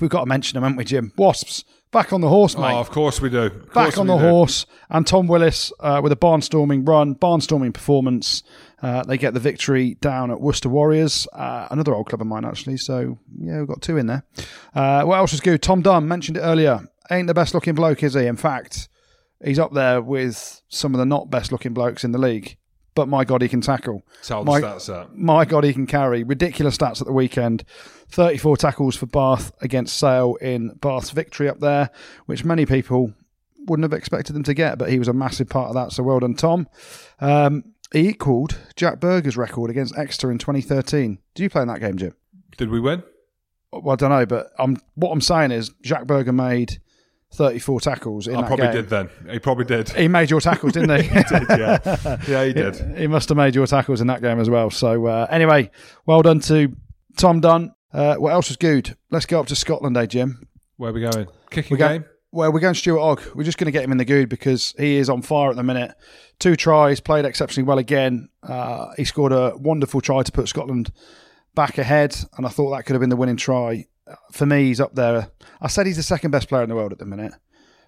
we've got to mention them, haven't we, Jim? Wasps. Back on the horse, mate. Oh, of course we do. Back on the horse. And Tom Willis with a barnstorming run, barnstorming performance. They get the victory down at Worcester Warriors. Another old club of mine, actually. So, yeah, we've got two in there. What else was good? Tom Dunn, mentioned it earlier. Ain't the best looking bloke, is he? In fact, he's up there with some of the not best looking blokes in the league. But my God, he can tackle. My God, he can carry. Ridiculous stats at the weekend. 34 tackles for Bath against Sale in Bath's victory up there, which many people wouldn't have expected them to get, but he was a massive part of that. So well done, Tom. He equalled Jack Berger's record against Exeter in 2013. Did you play in that game, Jim? Did we win? Well, I don't know, but what I'm saying is Jack Berger made 34 tackles in that game. He probably did. He made your tackles, didn't he? He did. He must have made your tackles in that game as well. So anyway, well done to Tom Dunn. What else was good? Let's go up to Scotland, Jim. Where are we going? Kicking game? Well, we're going Stuart Hogg. We're just going to get him in the good because he is on fire at the minute. 2 tries, played exceptionally well again. He scored a wonderful try to put Scotland back ahead, and I thought that could have been the winning try. For me, he's up there. I said he's the second best player in the world at the minute,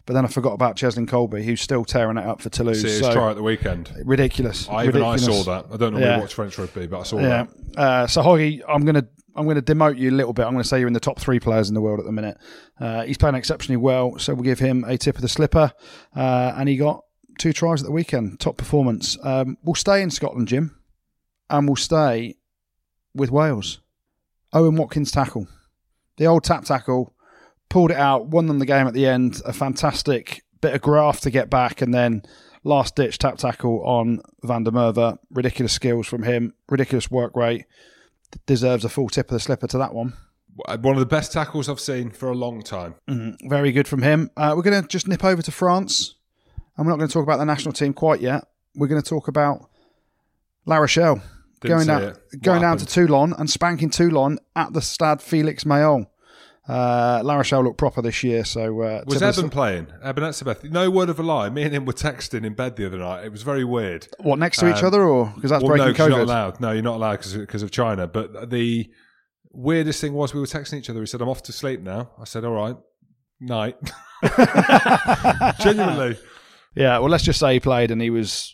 but then I forgot about Cheslin Colby, who's still tearing it up for Toulouse. See his try at the weekend. Ridiculous. I saw that. I don't know where you watch French rugby, but I saw that. So Hoggy, I'm going to demote you a little bit. I'm going to say you're in the top 3 players in the world at the minute. He's playing exceptionally well, so we'll give him a tip of the slipper. And he got 2 tries at the weekend. Top performance. We'll stay in Scotland, Jim, and we'll stay with Wales. Owen Watkins tackle. The old tap tackle, pulled it out, won them the game at the end. A fantastic bit of graft to get back, and then last-ditch tap tackle on Van der Merwe. Ridiculous skills from him, ridiculous work rate. Deserves a full tip of the slipper to that one. One of the best tackles I've seen for a long time. Mm-hmm. Very good from him. We're going to just nip over to France, and we're not going to talk about the national team quite yet, we're going to talk about La Rochelle going down to Toulon and spanking Toulon at the Stade Félix Mayol. La Rochelle looked proper this year. So was Eben playing? Eben Etzebeth. No word of a lie. Me and him were texting in bed the other night. It was very weird. What, next to each other, or because that's breaking COVID? No, you're not allowed. No, you're not allowed because of China. But the weirdest thing was we were texting each other. He said, "I'm off to sleep now." I said, "All right, night." Genuinely. Yeah, well, let's just say he played, and he was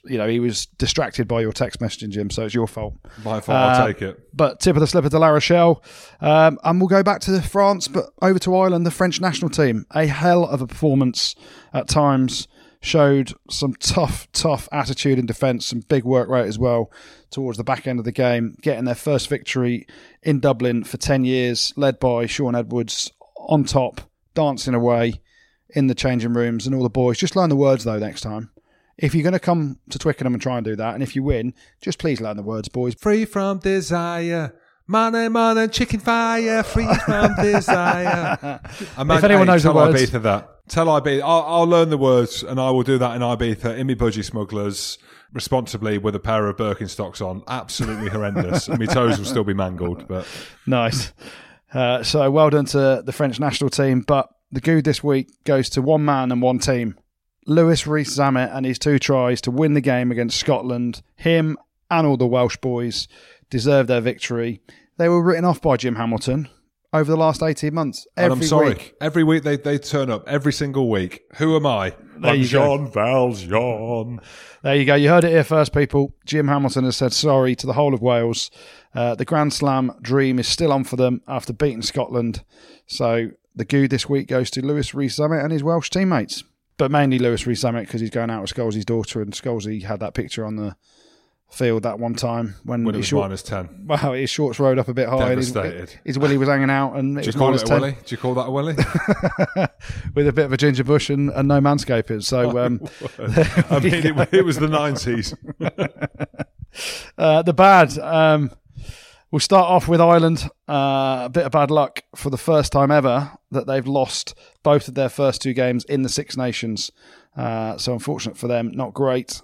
distracted by your text messaging, Jim, so it's your fault. My fault, I'll take it. But tip of the slipper to La Rochelle. And we'll go back to France, but over to Ireland, the French national team. A hell of a performance at times. Showed some tough attitude in defence, some big work rate as well towards the back end of the game. Getting their first victory in Dublin for 10 years, led by Sean Edwards on top, dancing away in the changing rooms and all the boys. Just learn the words, though, next time. If you're going to come to Twickenham and try and do that, and if you win, just please learn the words, boys. Free from desire. Money, chicken fire. Free from desire. If anyone knows the words. Tell Ibiza that. Tell Ibiza. I'll learn the words, and I will do that in Ibiza, in me budgie smugglers, responsibly with a pair of Birkenstocks on. Absolutely horrendous. And my toes will still be mangled. But nice. So well done to the French national team, but the goo this week goes to one man and one team. Louis Rees-Zammit and his two tries to win the game against Scotland. Him and all the Welsh boys deserved their victory. They were written off by Jim Hamilton over the last 18 months. Every week. Every week they turn up. Every single week. Who am I? I'm Jean Valjean. There you go. You heard it here first, people. Jim Hamilton has said sorry to the whole of Wales. The Grand Slam dream is still on for them after beating Scotland. So the goo this week goes to Louis Rees-Zammit and his Welsh teammates, but mainly Louis Rees-Zammit because he's going out with Scholes' daughter, and Scholes had that picture on the field that one time when it was -10. Wow, his shorts rode up a bit high. Devastated. And his willy was hanging out, and it was -10. Do you call that a willy? With a bit of a ginger bush and no manscaping. So I mean, it was the 90s. The bad. We'll start off with Ireland. A bit of bad luck for the first time ever that they've lost both of their first two games in the Six Nations. So unfortunate for them. Not great.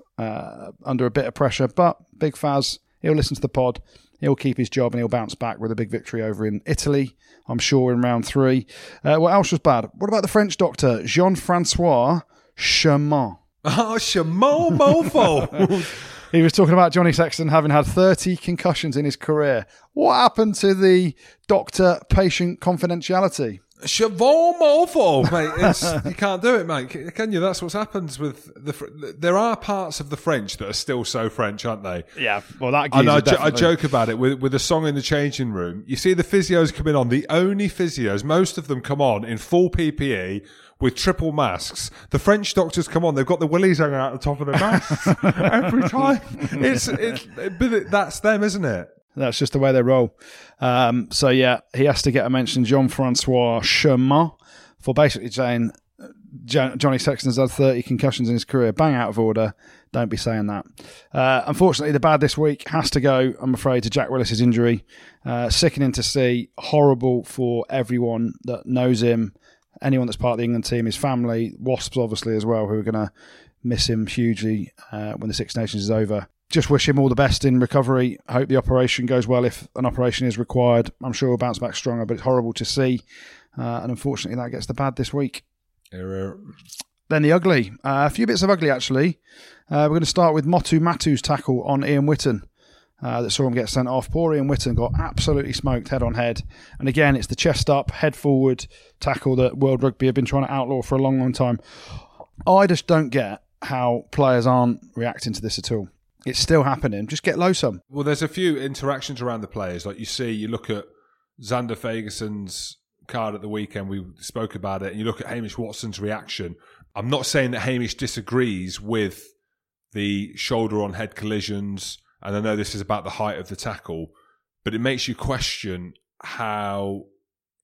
Under a bit of pressure. But Big Faz, he'll listen to the pod. He'll keep his job and he'll bounce back with a big victory over in Italy, I'm sure, in round 3. What else was bad? What about the French doctor, Jean-Francois Chamon? Oh, Chamon Mofo! He was talking about Johnny Sexton having had 30 concussions in his career. What happened to the doctor-patient confidentiality? Siobhan Mofo, mate. You can't do it, mate. Can you? That's what happens with the... There are parts of the French that are still so French, aren't they? Yeah. Well, that geezer, I joke about it with a song in the changing room. You see the physios coming on. The only physios, most of them come on in full PPE, with triple masks. The French doctors come on; they've got the willies hanging out the top of their masks every time. That's them, isn't it? That's just the way they roll. So yeah, he has to get a mention, Jean-Francois Chamon, for basically saying Johnny Sexton's had 30 concussions in his career. Bang out of order. Don't be saying that. Unfortunately, the bad this week has to go, I'm afraid, to Jack Willis' injury. Sickening to see. Horrible for everyone that knows him. Anyone that's part of the England team, his family, Wasps obviously as well, who are going to miss him hugely when the Six Nations is over. Just wish him all the best in recovery. I hope the operation goes well if an operation is required. I'm sure he'll bounce back stronger, but it's horrible to see. And unfortunately, that gets the bad this week. Error. Then the ugly. A few bits of ugly, actually. We're going to start with Motu Matu's tackle on Ian Whitton. That saw him get sent off. Poor Ian Whitton got absolutely smoked head on head. And again, it's the chest up, head forward tackle that World Rugby have been trying to outlaw for a long, long time. I just don't get how players aren't reacting to this at all. It's still happening. Just get low some. Well, there's a few interactions around the players. Like you look at Xander Ferguson's card at the weekend. We spoke about it. And you look at Hamish Watson's reaction. I'm not saying that Hamish disagrees with the shoulder on head collisions, and I know this is about the height of the tackle, but it makes you question how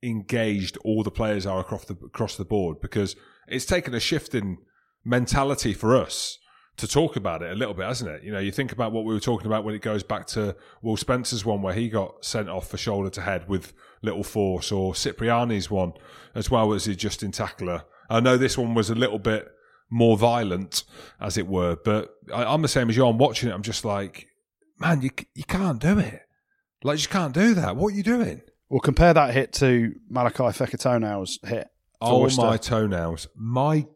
engaged all the players are across the board, because it's taken a shift in mentality for us to talk about it a little bit, hasn't it? You know, you think about what we were talking about when it goes back to Will Spencer's one where he got sent off for shoulder to head with little force, or Cipriani's one as well as his Justin Tackler. I know this one was a little bit more violent, as it were. But I'm the same as you. I'm watching it. I'm just like, man, you can't do it. Like, you just can't do that. What are you doing? Well, compare that hit to Malachi Fekitonao's hit. Oh, Worcester. My toenails. My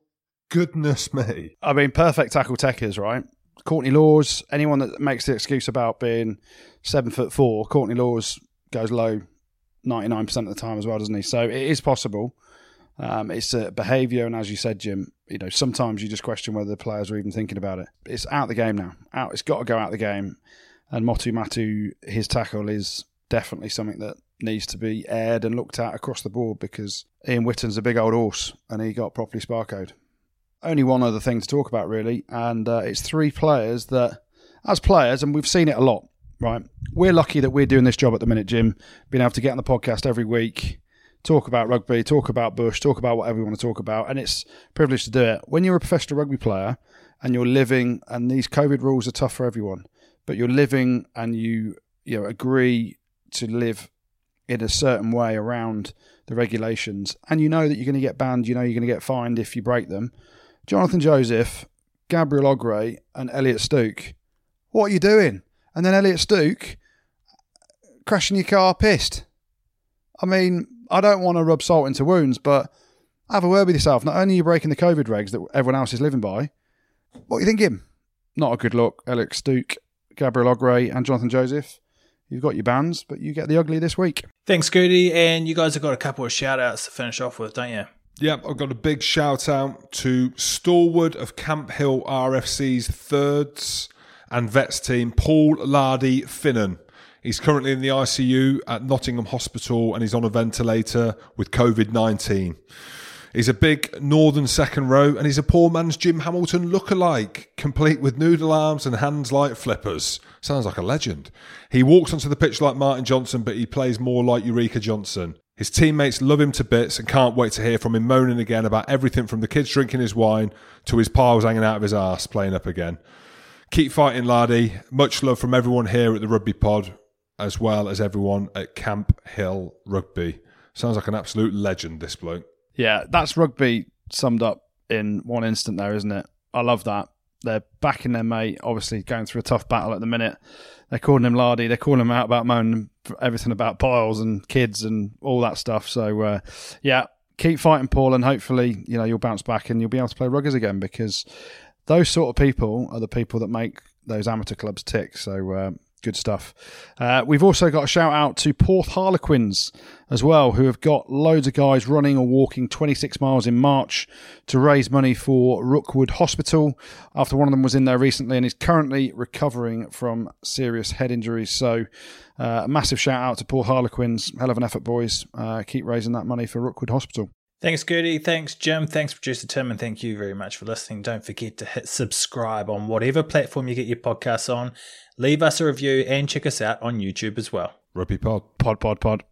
goodness me. I mean, perfect tackle techers, right? Courtney Laws, anyone that makes the excuse about being 7'4", Courtney Laws goes low 99% of the time as well, doesn't he? So it is possible. It's a behaviour, and as you said, Jim, you know, sometimes you just question whether the players are even thinking about it. It's out the game now. It's got to go out the game. And Motu Matu, his tackle is definitely something that needs to be aired and looked at across the board, because Ian Whitten's a big old horse and he got properly sparcoed. Only one other thing to talk about, really, and it's three players that, as players, and we've seen it a lot, right? We're lucky that we're doing this job at the minute, Jim, being able to get on the podcast every week, talk about rugby, talk about Bush, talk about whatever we want to talk about, and it's a privilege to do it. When you're a professional rugby player and you're living, and these COVID rules are tough for everyone, but you're living and you agree to live in a certain way around the regulations, and you know that you're going to get banned, you know you're going to get fined if you break them. Jonathan Joseph, Gabriel Ogre and Elliot Stuke, what are you doing? And then Elliot Stuke crashing your car pissed. I mean, I don't want to rub salt into wounds, but have a word with yourself. Not only are you breaking the COVID regs that everyone else is living by, what are you thinking? Not a good look. Elliot Stuke, Gabriel Ogre and Jonathan Joseph, you've got your bans, but you get the ugly this week. Thanks, Goody. And you guys have got a couple of shout-outs to finish off with, don't you? Yep, I've got a big shout-out to Stallwood of Camp Hill RFC's thirds and vets team, Paul Lardy Finnan. He's currently in the ICU at Nottingham Hospital and he's on a ventilator with COVID-19. He's a big northern second row and he's a poor man's Jim Hamilton look-alike, complete with noodle arms and hands like flippers. Sounds like a legend. He walks onto the pitch like Martin Johnson, but he plays more like Eureka Johnson. His teammates love him to bits and can't wait to hear from him moaning again about everything from the kids drinking his wine to his piles hanging out of his arse playing up again. Keep fighting, Lardy. Much love from everyone here at the Rugby Pod, as well as everyone at Camp Hill Rugby. Sounds like an absolute legend, this bloke. Yeah, that's rugby summed up in one instant there, isn't it? I love that. They're backing their mate, obviously going through a tough battle at the minute. They're calling him Lardy. They're calling him out about moaning everything about piles and kids and all that stuff. So, yeah, keep fighting, Paul, and hopefully, you know, you'll bounce back and you'll be able to play ruggers again, because those sort of people are the people that make those amateur clubs tick. So, good stuff. We've also got a shout out to Porth Harlequins as well, who have got loads of guys running or walking 26 miles in March to raise money for Rookwood Hospital, after one of them was in there recently and is currently recovering from serious head injuries. So a massive shout out to Porth Harlequins. Hell of an effort, boys. Keep raising that money for Rookwood Hospital. Thanks, Gertie. Thanks, Jim. Thanks, producer Tim. And thank you very much for listening. Don't forget to hit subscribe on whatever platform you get your podcasts on. Leave us a review and check us out on YouTube as well. Rugby Pod. Pod.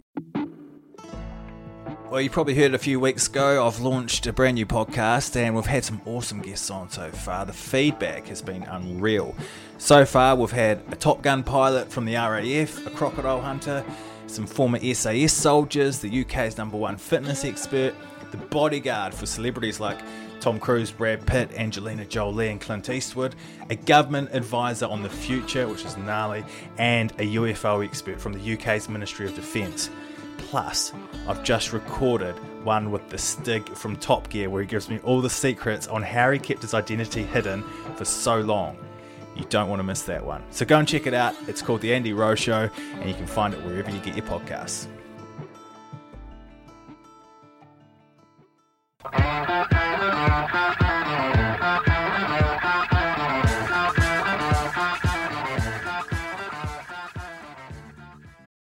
Well, you probably heard a few weeks ago, I've launched a brand new podcast and we've had some awesome guests on so far. The feedback has been unreal. So far, we've had a Top Gun pilot from the RAF, a crocodile hunter, some former SAS soldiers, the UK's #1 fitness expert, the bodyguard for celebrities like Tom Cruise, Brad Pitt, Angelina Jolie and Clint Eastwood, a government advisor on the future, which is gnarly, and a UFO expert from the UK's Ministry of Defence. Plus, I've just recorded one with the Stig from Top Gear, where he gives me all the secrets on how he kept his identity hidden for so long. You don't want to miss that one. So go and check it out. It's called The Andy Rowe Show, and you can find it wherever you get your podcasts.